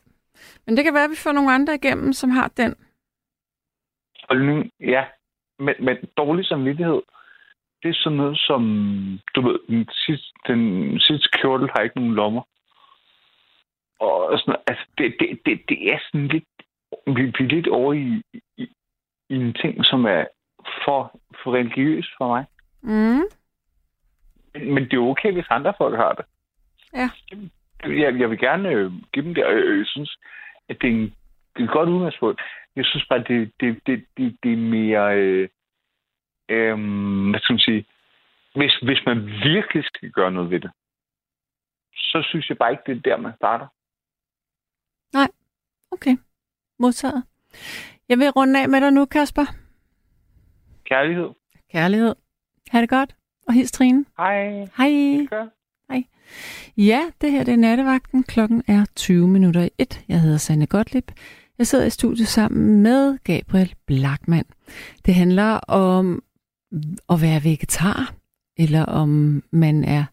men det kan være, at vi får nogle andre igennem, som har den. Og nu, ja, med, med dårlig samvittighed. Det er sådan noget, som, du ved, den sidste, den sidste kjortel har ikke nogen lommer. Og sådan noget, altså, det, det, det, det er sådan lidt, vi er lidt over i, i, i en ting, som er for, for religiøs for mig. Mm. Men, men det er okay, hvis andre folk har det. Ja. Jeg, jeg vil gerne give dem det, og jeg synes, at det er, en, det er et godt udgangspunkt. Jeg synes bare, det, det, det, det, det er mere... Øh, Øhm, hvad skal man sige? Hvis, hvis man virkelig skal gøre noget ved det, så synes jeg bare ikke, det er der, man starter. Nej. Okay. Modtaget. Jeg vil runde af med dig nu, Kasper. Kærlighed. Kærlighed. Ha' det godt. Og hils Trine. Hej. Hej. Hej. Ja, det her det er Nattevagten. Klokken er tyve minutter i et. Jeg hedder Sanne Gottlieb. Jeg sidder i studiet sammen med Gabriel Blachman. Det handler om at være vegetar, eller om man er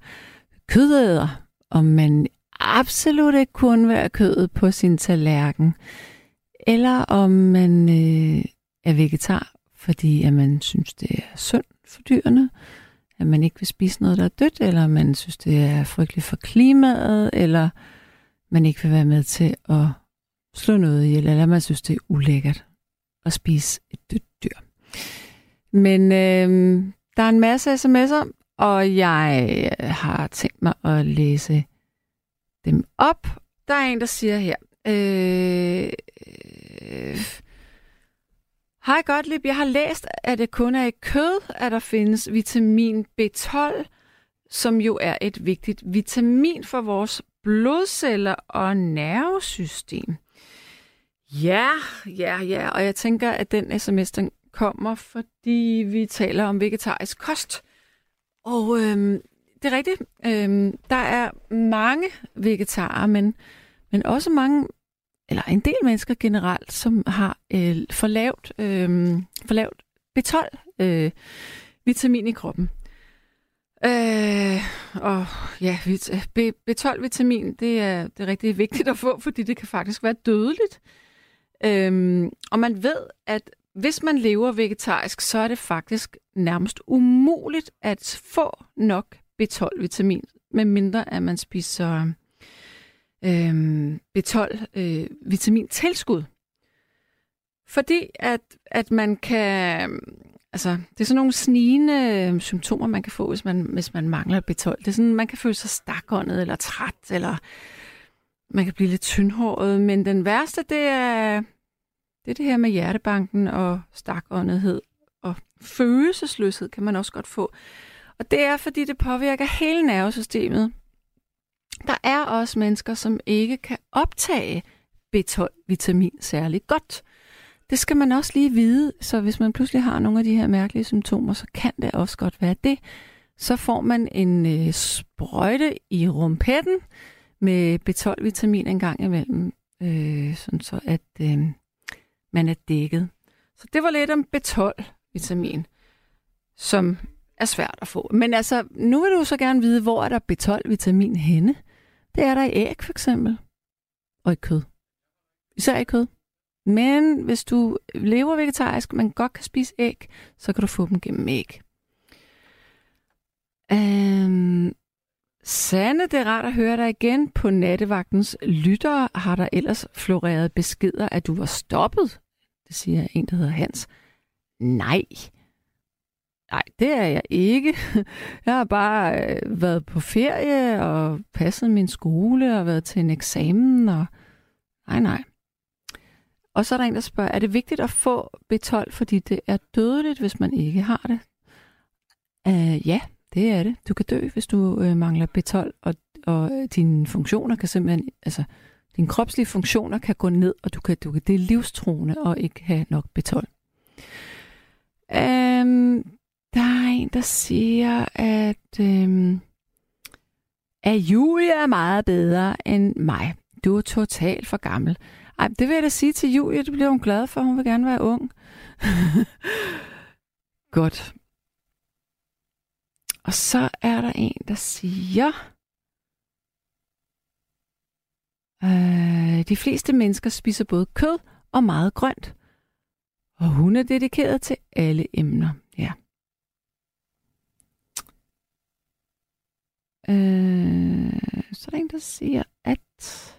kødæder, om man absolut ikke kun være kødet på sin tallerken, eller om man øh, er vegetar, fordi at man synes, det er synd for dyrene, at man ikke vil spise noget, der er dødt, eller man synes, det er frygteligt for klimaet, eller man ikke vil være med til at slå noget ihjel, eller man synes, det er ulækkert at spise et dødt dyr. Men øh, der er en masse sms'er, og jeg har tænkt mig at læse dem op. Der er en, der siger her, øh, øh, hej Gottlieb, jeg har læst, at det kun er i kød, at der findes vitamin B tolv, som jo er et vigtigt vitamin for vores blodceller og nervesystem. Ja, ja, ja, og jeg tænker, at den sms, den kommer, fordi vi taler om vegetarisk kost. Og øhm, det er rigtigt. Øhm, der er mange vegetarer, men, men også mange, eller en del mennesker generelt, som har øh, for lavt, øh, for lavt B tolv-vitamin øh, i kroppen. Øh, og ja, B tolv-vitamin, det er, det er rigtig vigtigt at få, fordi det kan faktisk være dødeligt. Øh, og man ved, at hvis man lever vegetarisk, så er det faktisk nærmest umuligt at få nok B tolv-vitamin, medmindre at man spiser øh, B tolv-vitamintilskud. Fordi at, at man kan... Altså, det er sådan nogle snigende symptomer, man kan få, hvis man, hvis man mangler B tolv. Det er sådan, man kan føle sig stakåndet eller træt, eller man kan blive lidt tyndhåret. Men den værste, det er... Det er det her med hjertebanken og stakåndethed og følelsesløshed kan man også godt få. Og det er, fordi det påvirker hele nervesystemet. Der er også mennesker, som ikke kan optage B tolv-vitamin særlig godt. Det skal man også lige vide, så hvis man pludselig har nogle af de her mærkelige symptomer, så kan det også godt være det. Så får man en øh, sprøjte i rumpetten med B tolv-vitamin en gang imellem, øh, sådan så at... Øh, man er dækket. Så det var lidt om B tolv-vitamin, som er svært at få. Men altså, nu vil du så gerne vide, hvor er der B tolv-vitamin henne? Det er der i æg for eksempel, og i kød. Især i kød. Men hvis du lever vegetarisk, men godt kan spise æg, så kan du få dem gennem æg. Øhm... Sanne, det er rart at høre dig igen. På Nattevagtens lyttere har der ellers floreret beskeder, at du var stoppet. Det siger en, der hedder Hans. Nej. Nej, det er jeg ikke. Jeg har bare øh, været på ferie og passet min skole og været til en eksamen. Og... Nej, nej. Og så er der en, der spørger, er det vigtigt at få B tolv, fordi det er dødeligt, hvis man ikke har det? Uh, ja. Det er det. Du kan dø, hvis du øh, mangler B tolv, og, og dine funktioner kan simpelthen, altså dine kropslige funktioner kan gå ned, og du kan du kan det er livstruende og ikke have nok B tolv. Øhm, der er en, der siger, at, øhm, at Julia er meget bedre end mig. Du er totalt for gammel. Ej, det vil jeg da sige til Julia, det bliver hun glad for. Hun vil gerne være ung. Godt. Og så er der en, der siger, øh, de fleste mennesker spiser både kød og meget grønt. Og hun er dedikeret til alle emner. Ja. Øh, så er der en, der siger, at...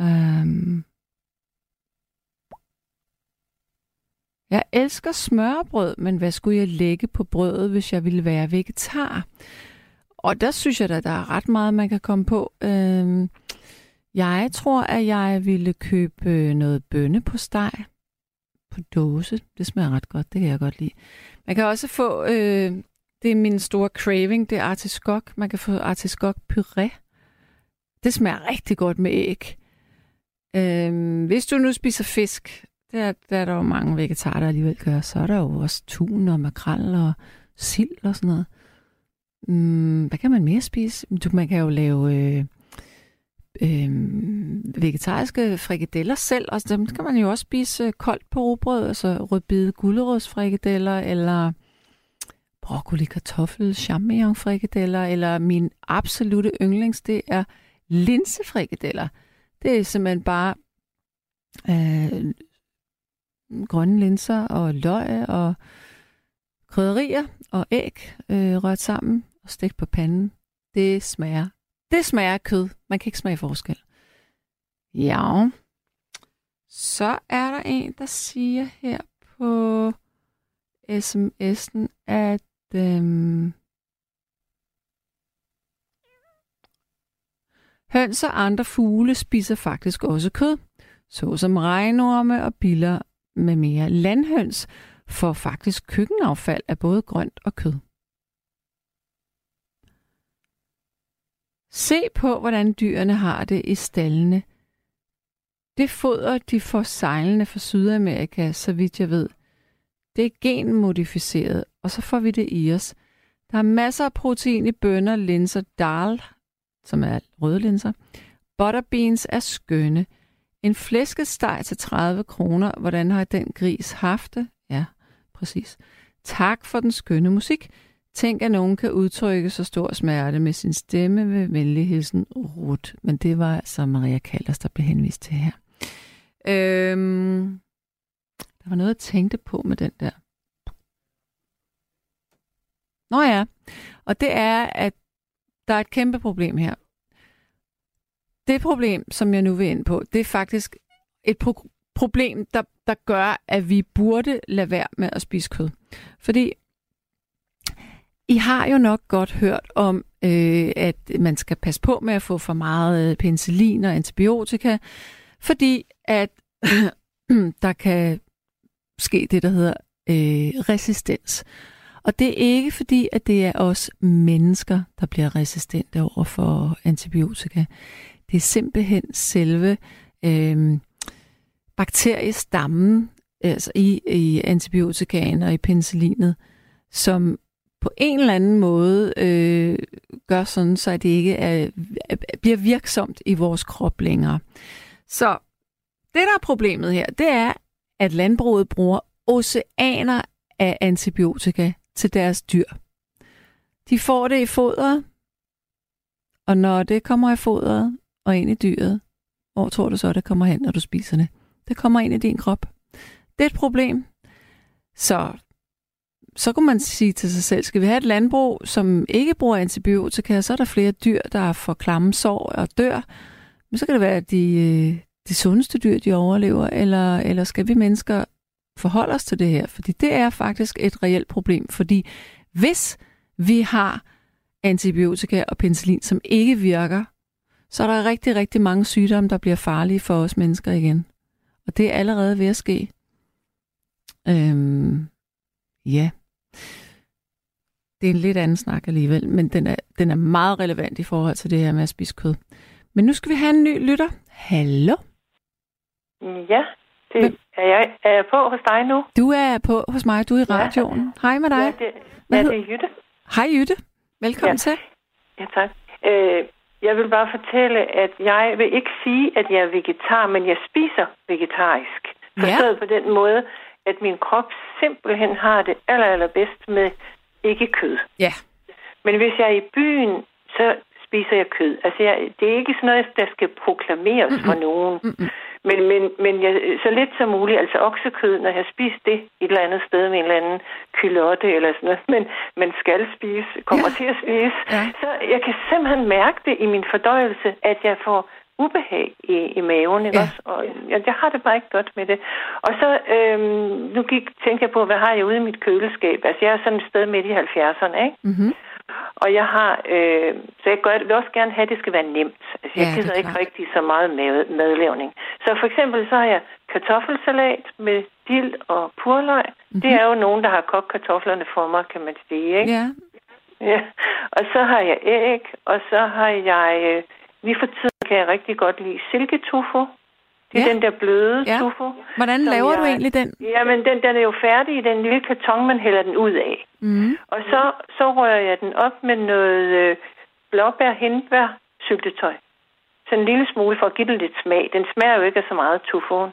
Øh, Jeg elsker smørbrød, men hvad skulle jeg lægge på brødet, hvis jeg ville være vegetar? Og der synes jeg da, der er ret meget, man kan komme på. Øhm, jeg tror, at jeg ville købe noget bønnepostej på dåse. Det smager ret godt, det kan jeg godt lide. Man kan også få øh, Det er min store craving, det er artiskok. Man kan få artiskok puré. Det smager rigtig godt med æg. Øhm, hvis du nu spiser fisk, der, der er der jo mange vegetarer, der alligevel gør, så er der jo også tun og makrel og sild og sådan noget. Mm, hvad kan man mere spise? Du, man kan jo lave øh, øh, vegetariske frikadeller selv, og dem kan man jo også spise koldt på rugbrød, altså rødbede gulerodsfrikadeller, eller broccoli, kartoffel, champignon-frikadeller, eller min absolute yndlings, det er linsefrikadeller. Det er simpelthen bare øh, grønne linser og løg og krydderier og æg øh, rørt sammen og stegt på panden. Det smager. Det smager af kød. Man kan ikke smage forskel. Ja. Så er der en, der siger her på sms'en, at øhm, høns og andre fugle spiser faktisk også kød, såsom regnorme og biller med mere. Landhøns får faktisk køkkenaffald af både grønt og kød. Se på, hvordan dyrene har det i stallene. Det foder, de får sejlende fra Sydamerika, så vidt jeg ved. Det er genmodificeret, og så får vi det i os. Der er masser af protein i bønner, linser, dal, som er røde linser. Butterbeans er skønne. En flæskesteg til tredive kroner. Hvordan har den gris haft det? Ja, præcis. Tak for den skønne musik. Tænk, at nogen kan udtrykke så stor smerte med sin stemme ved venlig hilsen Rut. Men det var altså Maria Callas, der blev henvist til her. Øhm... Der var noget, jeg tænkte på med den der. Nå ja, og det er, at der er et kæmpe problem her. Det problem, som jeg nu vil ind på, det er faktisk et pro- problem, der, der gør, at vi burde lade være med at spise kød. Fordi I har jo nok godt hørt om, øh, at man skal passe på med at få for meget penicillin og antibiotika, fordi at der kan ske det, der hedder øh, resistens. Og det er ikke fordi, at det er os mennesker, der bliver resistente over for antibiotika. Det er simpelthen selve øh, bakteriestammen, altså i, i antibiotikaen og i penicillinet, som på en eller anden måde øh, gør sådan, så det ikke er, bliver virksomt i vores krop længere. Så det, der er problemet her, det er, at landbruget bruger oceaner af antibiotika til deres dyr. De får det i fodret, og når det kommer i fodret og ind i dyret, hvor tror du så, det kommer hen, når du spiser det? Det kommer ind i din krop. Det er et problem. Så, så kunne man sige til sig selv, skal vi have et landbrug, som ikke bruger antibiotika, så er der flere dyr, der får klamme sår og dør. Men så kan det være, at de... de sundeste dyr, de overlever, eller, eller skal vi mennesker forholde os til det her? Fordi det er faktisk et reelt problem, fordi hvis vi har antibiotika og penicillin, som ikke virker, så er der rigtig, rigtig mange sygdomme, der bliver farlige for os mennesker igen. Og det er allerede ved at ske. Øhm, ja. Det er en lidt anden snak alligevel, men den er, den er meget relevant i forhold til det her med at spise kød. Men nu skal vi have en ny lytter. Hallo? Ja, det men, er jeg. Er jeg på hos dig nu? Du er på hos mig, du er i radioen. Ja. Hej med dig. Ja, det, ja, det er Jytte. Hej Jytte, velkommen ja. til. Ja, tak. Øh, jeg vil bare fortælle, at jeg vil ikke sige, at jeg er vegetar, men jeg spiser vegetarisk. Forstået ja. på den måde, at min krop simpelthen har det aller, allerbedst med ikke kød. Ja. Men hvis jeg er i byen, så spiser jeg kød. Altså, jeg, det er ikke sådan noget, der skal proklameres mm-hmm. for nogen. Mm-hmm. Men, men, men jeg, så lidt som muligt, altså oksekød, når jeg spiser det et eller andet sted med en eller anden kylotte eller sådan noget, men man skal spise, kommer ja. til at spise, ja. så jeg kan simpelthen mærke det i min fordøjelse, at jeg får ubehag i, i maven, ikke ja. også? Og jeg, jeg har det bare ikke godt med det. Og så, øhm, nu gik, tænkte jeg på, hvad har jeg ude i mit køleskab? Altså, jeg er sådan et sted midt i halvfjerdserne, ikke? Mhm. Og jeg har, øh, så jeg gør, vil også gerne have, at det skal være nemt. Altså, jeg ja, gider ikke rigtig så meget mad, madlavning. Så for eksempel, så har jeg kartoffelsalat med dild og purløg. Mm-hmm. Det er jo nogen, der har kogt kartoflerne for mig, kan man sige, ikke? Ja, Ja, og så har jeg æg, og så har jeg... Lige for tiden kan jeg rigtig godt lide silketuffo. Det er ja. den der bløde ja. tuffo. Hvordan laver jeg, du egentlig den? Jamen, den, den er jo færdig i den lille karton, man hælder den ud af. Mm. Og så, så rører jeg den op med noget øh, blåbær, hindbær, syltetøj. Så en lille smule for at give den lidt smag. Den smager jo ikke af så meget tuffoen.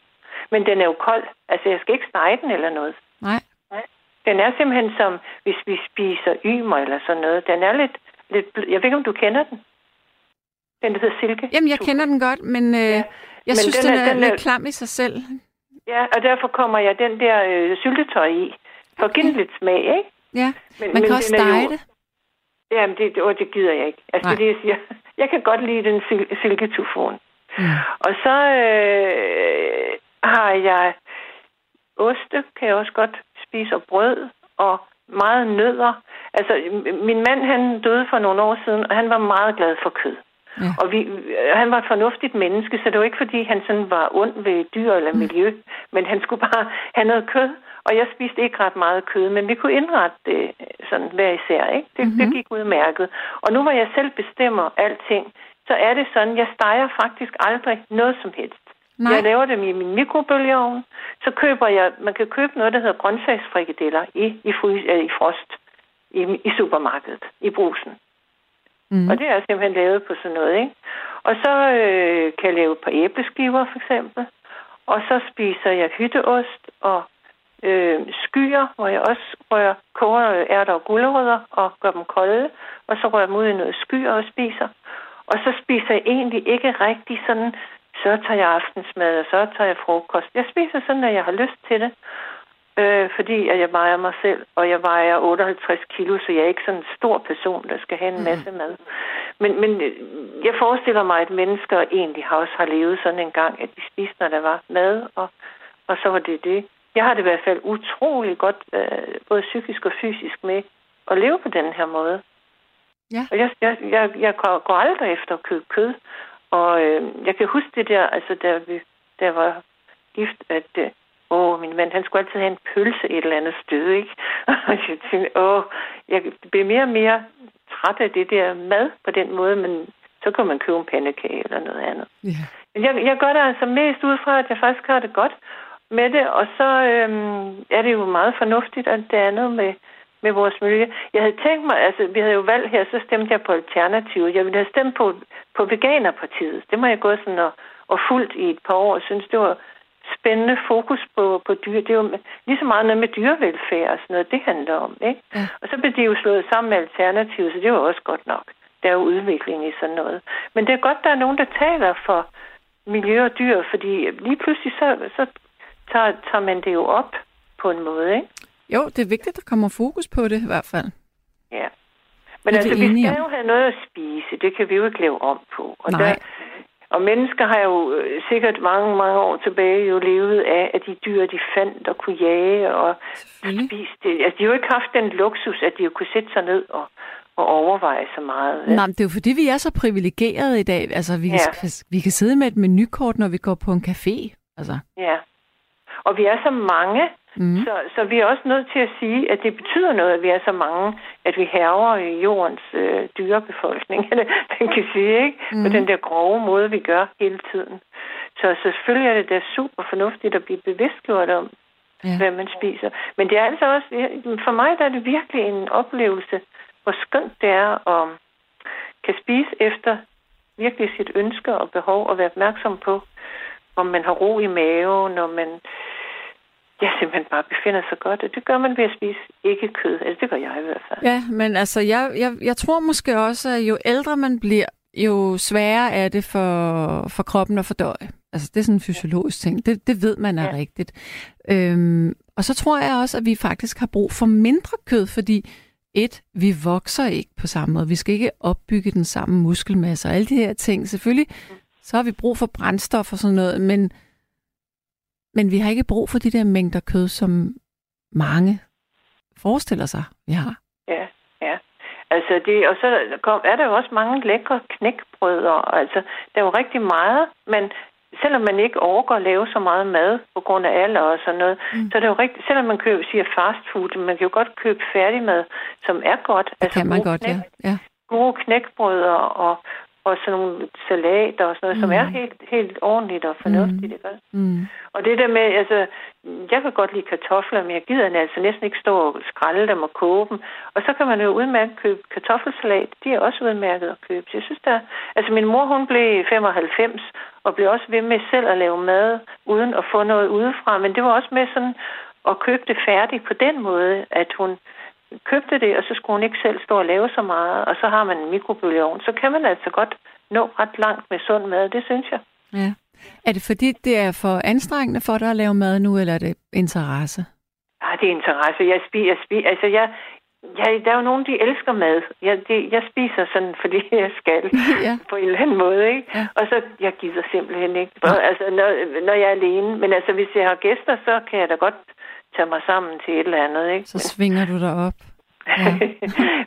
Men den er jo kold. Altså, jeg skal ikke stege den eller noget. Nej. Den er simpelthen som, hvis vi spiser ymer eller sådan noget. Den er lidt... lidt bl- jeg ved ikke, om du kender den. Den der hedder silke. Jamen, jeg kender den godt, men øh, ja. jeg men synes, den, den er, er lidt er... klam i sig selv. Ja, og derfor kommer jeg den der øh, syltetøj i. For at give den lidt smag, ikke? Ja, men, man men kan også stege jo... det. Jamen, det, det gider jeg ikke. Altså, Nej. det er det, jeg siger. Jeg kan godt lide den sil- silketufon. Mm. Og så øh, har jeg... Oste kan jeg også godt... spiser brød og meget nødder. Altså, min mand, han døde for nogle år siden, og han var meget glad for kød. Ja. Og vi, han var et fornuftigt menneske, så det var ikke, fordi han sådan var ond ved dyr eller miljø, mm. men han skulle bare have noget kød, og jeg spiste ikke ret meget kød, men vi kunne indrette det sådan hver især, ikke? Det, mm-hmm. det gik udmærket. Og nu, hvor jeg selv bestemmer alting, så er det sådan, jeg steger faktisk aldrig noget som helst. Nej. Jeg laver dem i min mikrobølgeovn, så køber jeg, man kan købe noget, der hedder grøntsagsfrikadeller i, i, frys, øh, i frost i, i supermarkedet, i brusen. Mm. Og det er simpelthen lavet på sådan noget, ikke? Og så øh, kan jeg lave et par æbleskiver, for eksempel. Og så spiser jeg hytteost og øh, skyer, hvor jeg også rører koger, ærter og gulerødder og gør dem kolde, og så rører dem ud i noget skyer og spiser. Og så spiser jeg egentlig ikke rigtig sådan... Så tager jeg aftensmad, og så tager jeg frokost. Jeg spiser sådan, at jeg har lyst til det, øh, fordi at jeg vejer mig selv, og jeg vejer otteoghalvtreds kilo, så jeg er ikke sådan en stor person, der skal have en masse mad. Men, men jeg forestiller mig, at mennesker egentlig også har levet sådan en gang, at de spiste, når der var mad, og, og så var det det. Jeg har det i hvert fald utrolig godt, øh, både psykisk og fysisk, med at leve på den her måde. Ja. Og jeg, jeg, jeg, jeg går aldrig efter at købe kød. Og øh, jeg kan huske det der, altså der, vi, der var gift, at øh, åh, min mand, han skulle altid have en pølse et eller andet sted, ikke? Og jeg tænkte, åh, jeg blev mere og mere træt af det der mad på den måde, men så kan man købe en pandekage eller noget andet. Yeah. Men jeg, jeg gør det altså mest ud fra, at jeg faktisk har det godt med det, og så øh, er det jo meget fornuftigt, at det andet med... med vores miljø. Jeg havde tænkt mig, altså vi havde jo valgt her, så stemte jeg på Alternativet. Jeg ville have stemt på, på Veganerpartiet. Det må jeg gå sådan og, og fuldt i et par år, og synes, det var spændende fokus på, på dyr. Det er jo lige så meget noget med dyrevelfærd og sådan noget, det handler om, ikke? Ja. Og så blev de jo slået sammen med Alternativet, så det var også godt nok. Der er jo udvikling i sådan noget. Men det er godt, der er nogen, der taler for miljø og dyr, fordi lige pludselig så, så tager, tager man det jo op på en måde, ikke? Jo, det er vigtigt, at der kommer fokus på det i hvert fald. Ja. Men altså, vi skal jo have noget at spise. Det kan vi jo ikke leve om på. Og, der, og mennesker har jo øh, sikkert mange, mange år tilbage jo levet af, at de dyr, de fandt og kunne jage og spise det. Altså, de har jo ikke haft den luksus, at de jo kunne sætte sig ned og, og overveje så meget. Ja? Nej, men det er jo fordi, vi er så privilegerede i dag. Altså, vi, ja. kan, vi kan sidde med et menukort, når vi går på en café. Altså. Ja. Og vi er så mange... Mm. Så, så vi er også nødt til at sige, at det betyder noget, at vi er så mange, at vi hærger i jordens øh, dyrebefolkning, man kan sige, ikke? Mm. På den der grove måde, vi gør hele tiden. Så selvfølgelig er det da super fornuftigt at blive bevidstgjort om, ja. hvad man spiser. Men det er altså også, for mig der er det virkelig en oplevelse, hvor skønt det er at kan spise efter virkelig sit ønske og behov, og være opmærksom på, om man har ro i maven, når man... Jeg simpelthen bare befinder sig godt, og det gør man ved at spise ikke kød. Altså, det gør jeg i hvert fald. Ja, men altså, jeg, jeg, jeg tror måske også, at jo ældre man bliver, jo sværere er det for, for kroppen at fordøje. Altså, det er sådan en fysiologisk ting. Det, det ved man er ja. rigtigt. Øhm, og så tror jeg også, at vi faktisk har brug for mindre kød, fordi et, vi vokser ikke på samme måde. Vi skal ikke opbygge den samme muskelmasse og alle de her ting. Selvfølgelig, så har vi brug for brændstof og sådan noget, men... Men vi har ikke brug for de der mængder kød, som mange forestiller sig, vi har. Ja, ja. Altså det, og så er der jo også mange lækre knækbrød. Altså, der er jo rigtig meget, man selvom man ikke orker at lave så meget mad på grund af alder og sådan noget, mm. så er det jo rigtigt, selvom man køber, siger fast food, man kan jo godt købe færdigmad, som er godt. Det altså kan man godt, knæk, ja. ja. Gode knækbrødre og, og sådan nogle salater og sådan noget, mm. som er helt, helt ordentligt og fornuftigt. Mm. Mm. Og det der med, altså, jeg kan godt lide kartofler, men jeg gider altså næsten ikke stå og skrælle dem og koge dem. Og så kan man jo udmærket købe kartoffelsalat, de er også udmærket at købe. Jeg synes, der, altså min mor, hun blev femoghalvfems og blev også ved med selv at lave mad, uden at få noget udefra. Men det var også med sådan at købe det færdigt på den måde, at hun købte det, og så skulle hun ikke selv stå og lave så meget, og så har man en mikrobølgeovn. Så kan man altså godt nå ret langt med sund mad, det synes jeg. Ja. Er det fordi, det er for anstrengende for dig at lave mad nu, eller er det interesse? Ja, det er interesse. Jeg spiser, jeg spiser. Altså, jeg, jeg, der er jo nogen, de elsker mad. Jeg, de, jeg spiser sådan, fordi jeg skal ja. på en eller anden måde, ikke? Ja. Og så, jeg gider simpelthen ikke. Ja. Altså, når, når jeg er alene. Men altså, hvis jeg har gæster, så kan jeg da godt tage mig sammen til et eller andet, ikke? Så svinger du dig op. Ja.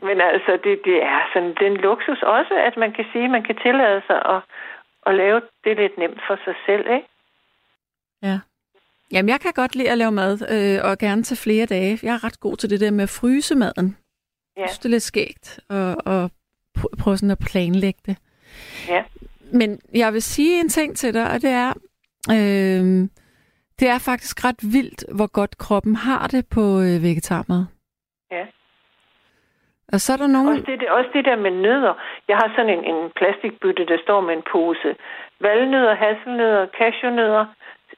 Men altså, det, det er sådan, det er en luksus også, at man kan sige, man kan tillade sig at, at lave det lidt nemt for sig selv, ikke? Ja. Jamen, jeg kan godt lide at lave mad, øh, og gerne til flere dage. Jeg er ret god til det der med at fryse maden. Ja. Jeg synes, det er lidt skægt, og, og prøve sådan at planlægge det. Ja. Men jeg vil sige en ting til dig, og det er... Øh, Det er faktisk ret vildt, hvor godt kroppen har det på øh, vegetarmad. Ja. Og så er der nogle... Også det, det, også det der med nødder. Jeg har sådan en, en plastikbytte, der står med en pose. Valnødder, hasselnødder, cashewnødder,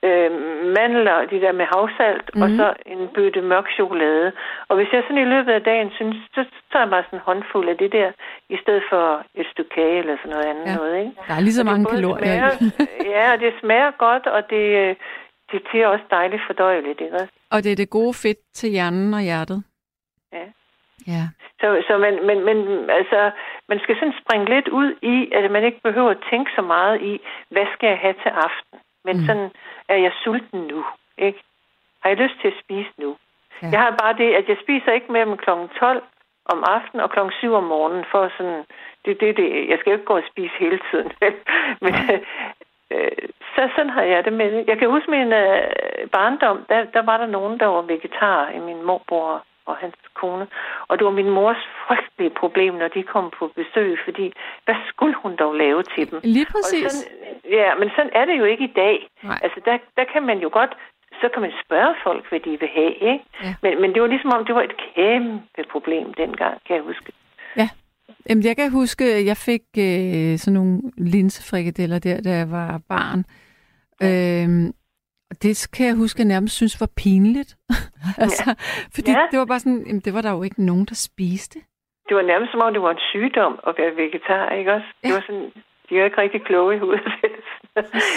øh, mandler, de der med havsalt, mm-hmm. og så en bytte mørk chokolade. Og hvis jeg sådan i løbet af dagen synes, så tager jeg bare sådan en håndfuld af det der, i stedet for et stykke kage eller sådan noget andet. Ja. Noget, ikke? Der er lige så mange kalorier. Smager, ja, og det smager godt, og det... Øh, Det er også dejligt fordøjeligt, ikke? Og det er det gode fedt til hjernen og hjertet. Ja. Ja. Så, så man, men, men, altså, man skal sådan springe lidt ud i, at man ikke behøver at tænke så meget i, hvad skal jeg have til aften? Men mm. sådan, er jeg sulten nu? Ikke? Har jeg lyst til at spise nu? Ja. Jeg har bare det, at jeg spiser ikke mellem klokken tolv om aftenen og klokken syv om morgenen, for sådan, det det, det. Jeg skal jo ikke gå og spise hele tiden, men... Så sådan har jeg det med det. Jeg kan huske min øh, barndom, der, der var der nogen, der var vegetar i min morbror og hans kone. Og det var min mors frygtelige problem, når de kom på besøg, fordi hvad skulle hun dog lave til dem? Lige præcis. Sådan, ja, men sådan er det jo ikke i dag. Nej. Altså der, der kan man jo godt, så kan man spørge folk, hvad de vil have, ikke? Ja. Men, men det var ligesom om, det var et kæmpe problem dengang, kan jeg huske. Ja. Jamen, jeg kan huske, jeg fik øh, sådan nogle linsefrikadeller der, da jeg var barn. Øh, det kan jeg huske, jeg nærmest synes var pinligt. altså, ja. Fordi ja. det var bare sådan, jamen, det var der jo ikke nogen, der spiste. Det var nærmest som om, det var en sygdom at være vegetar, ikke også? Ja. Det var sådan, de var ikke rigtig kloge i hovedet.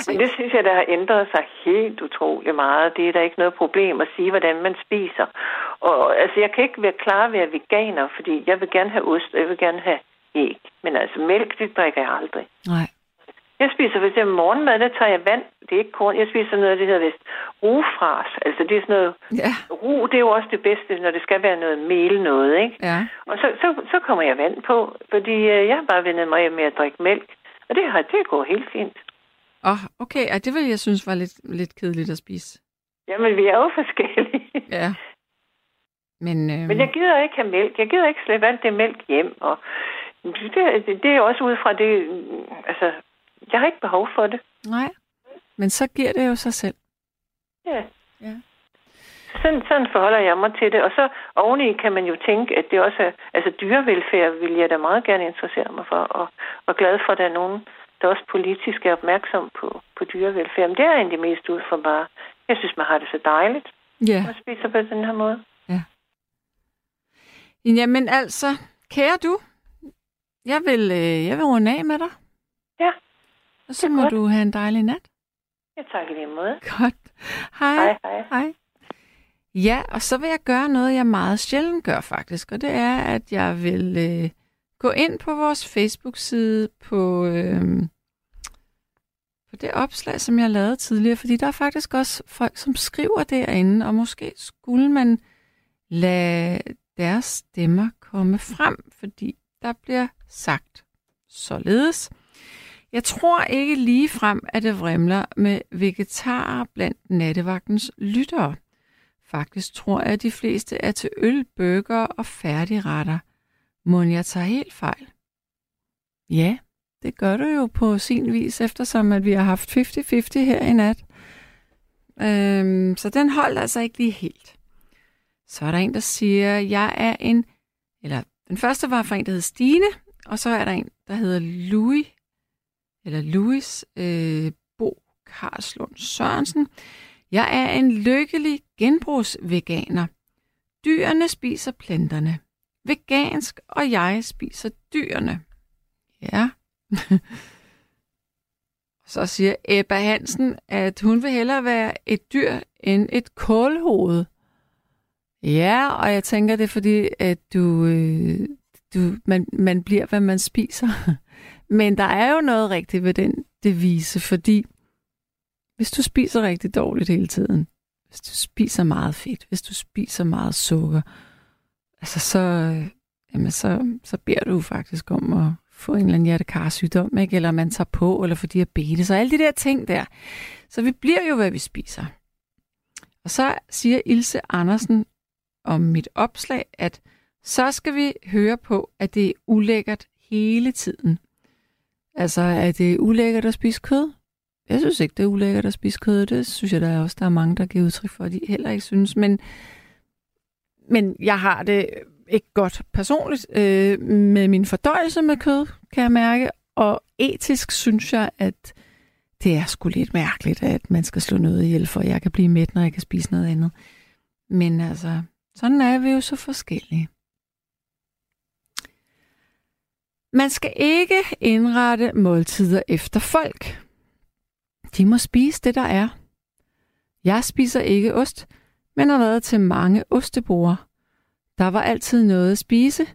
Men det synes jeg, der har ændret sig helt utrolig meget. Det er der ikke noget problem at sige, hvordan man spiser. Og altså, jeg kan ikke være klar ved at være veganer, fordi jeg vil gerne have ost, og jeg vil gerne have æg. Men altså, mælk, det drikker jeg aldrig. Nej. Jeg spiser for eksempel morgenmad, der tager jeg vand. Det er ikke korn. Jeg spiser noget, det hedder vist rugefras. Altså, det er sådan noget... Ja. Rug, det er jo også det bedste, når det skal være noget mel noget, ikke? Ja. Og så, så, så kommer jeg vand på, fordi jeg har bare vendet mig med at drikke mælk. Og det har det gået helt fint. Åh, oh, okay. Og det vil jeg synes var lidt, lidt kedeligt at spise. Jamen, vi er jo forskellige. Ja. Men, øhm... Men jeg gider ikke have mælk. Jeg gider ikke slippe alt det mælk hjem. Og det, det, det er også ud fra det... Altså, jeg har ikke behov for det. Nej. Men så giver det jo sig selv. Ja. Ja. Sådan, sådan forholder jeg mig til det. Og så oveni kan man jo tænke, at det også er... Altså, dyrevelfærd vil jeg da meget gerne interessere mig for. Og, og glad for, at der er nogen, der også politisk er opmærksom på, på dyrevelfærd. Men det er egentlig mest ud for bare... Jeg synes, man har det så dejligt, yeah. at spise på den her måde. Jamen altså, kære du, jeg vil, øh, jeg vil runde af med dig. Ja. Og så må godt. Du have en dejlig nat. Ja, tak i lige måde. Godt. Hej. Hej, hej. Hej. Ja, og så vil jeg gøre noget, jeg meget sjældent gør faktisk, og det er, at jeg vil øh, gå ind på vores Facebook-side på, øh, på det opslag, som jeg lavede tidligere, fordi der er faktisk også folk, som skriver derinde, og måske skulle man lade... deres stemmer komme frem, fordi der bliver sagt således. Jeg tror ikke lige frem, at det vrimler med vegetarer blandt nattevagtens lyttere. Faktisk tror jeg, at de fleste er til øl, burger og færdigretter. Mon jeg tager helt fejl? Ja, det gør du jo på sin vis, eftersom at vi har haft halvtreds halvtreds her i nat. Øhm, så den holder altså ikke lige helt. Så er der en, der siger, jeg er en... Eller den første var fra en, der hed Stine, og så er der en, der hedder Louis, eller Louis øh, Bo Karlslund Sørensen. Jeg er en lykkelig genbrugsveganer. Dyrene spiser planterne. Vegansk, og jeg spiser dyrene. Ja. Så siger Ebba Hansen, at hun vil hellere være et dyr end et kålhoved. Ja, og jeg tænker, det er fordi, at du, øh, du, man, man bliver, hvad man spiser. Men der er jo noget rigtigt ved den devise, fordi hvis du spiser rigtig dårligt hele tiden, hvis du spiser meget fedt, hvis du spiser meget sukker, altså så, øh, jamen så, så beder du faktisk om at få en eller anden hjertekarsygdom, ikke? Eller man tager på, eller får diabetes, og alle de der ting der. Så vi bliver jo, hvad vi spiser. Og så siger Ilse Andersen om mit opslag, at så skal vi høre på, at det er ulækkert hele tiden. Altså, er det ulækkert at spise kød? Jeg synes ikke, det er ulækkert at spise kød. Det synes jeg, der er også der er mange, der giver udtryk for, at de heller ikke synes. Men, men jeg har det ikke godt personligt øh, med min fordøjelse med kød, kan jeg mærke. Og etisk synes jeg, at det er sgu lidt mærkeligt, at man skal slå noget ihjel, for jeg kan blive mæt, når jeg kan spise noget andet. Men altså, sådan er vi jo så forskellige. Man skal ikke indrette måltider efter folk. De må spise det, der er. Jeg spiser ikke ost, men har været til mange ostebroer. Der var altid noget at spise.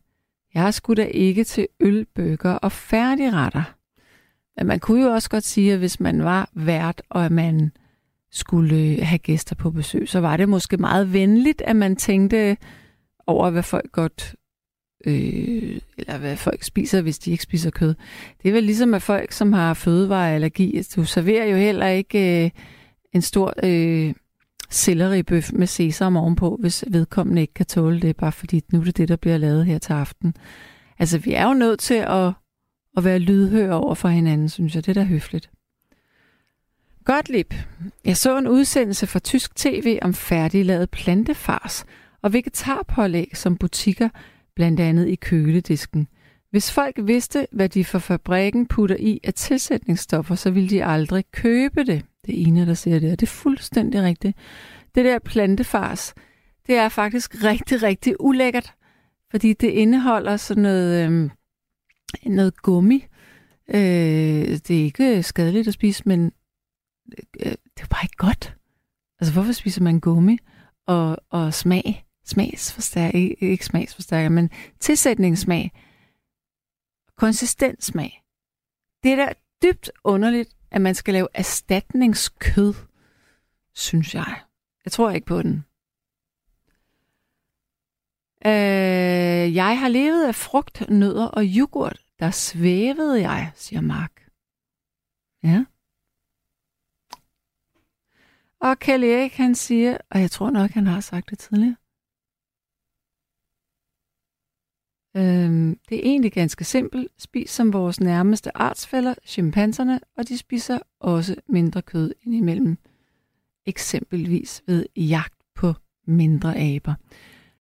Jeg skulle da ikke til øl, burger og færdigretter. Men man kunne jo også godt sige, at hvis man var vært, og at man skulle have gæster på besøg, så var det måske meget venligt, at man tænkte over, hvad folk godt... Øh, eller hvad folk spiser, hvis de ikke spiser kød. Det er vel ligesom, at folk, som har fødevareallergi, du serverer jo heller ikke øh, en stor øh, selleribøf med sesam ovenpå, hvis vedkommende ikke kan tåle det, bare fordi nu er det det, der bliver lavet her til aften. Altså, vi er jo nødt til at, at være lydhøre over for hinanden, synes jeg. Det er da høfligt. Gottlieb. Jeg så en udsendelse fra tysk tv om færdiglavet plantefars og vegetarpålæg som butikker blandt andet i køledisken. Hvis folk vidste, hvad de fra fabrikken putter i af tilsætningsstoffer, så ville de aldrig købe det. Det ene, der siger det, og det er fuldstændig rigtigt. Det der plantefars, det er faktisk rigtig, rigtig ulækkert, fordi det indeholder sådan noget, øh, noget gummi. Øh, det er ikke skadeligt at spise, men øh, det er bare ikke godt. Altså, hvorfor spiser man gummi og, og smag? Smagsforstærker, ikke smagsforstærker, men tilsætningssmag, konsistenssmag. Det er da dybt underligt, at man skal lave erstatningskød, synes jeg. Jeg tror ikke på den. Øh, jeg har levet af frugt, nødder og yoghurt. Der svævede jeg, siger Mark. Ja. Og Kjell Erik, han siger, og jeg tror nok, han har sagt det tidligere, Øhm, det er egentlig ganske simpelt. Spis som vores nærmeste artsfæller, chimpanserne, og de spiser også mindre kød indimellem. Eksempelvis ved jagt på mindre aber.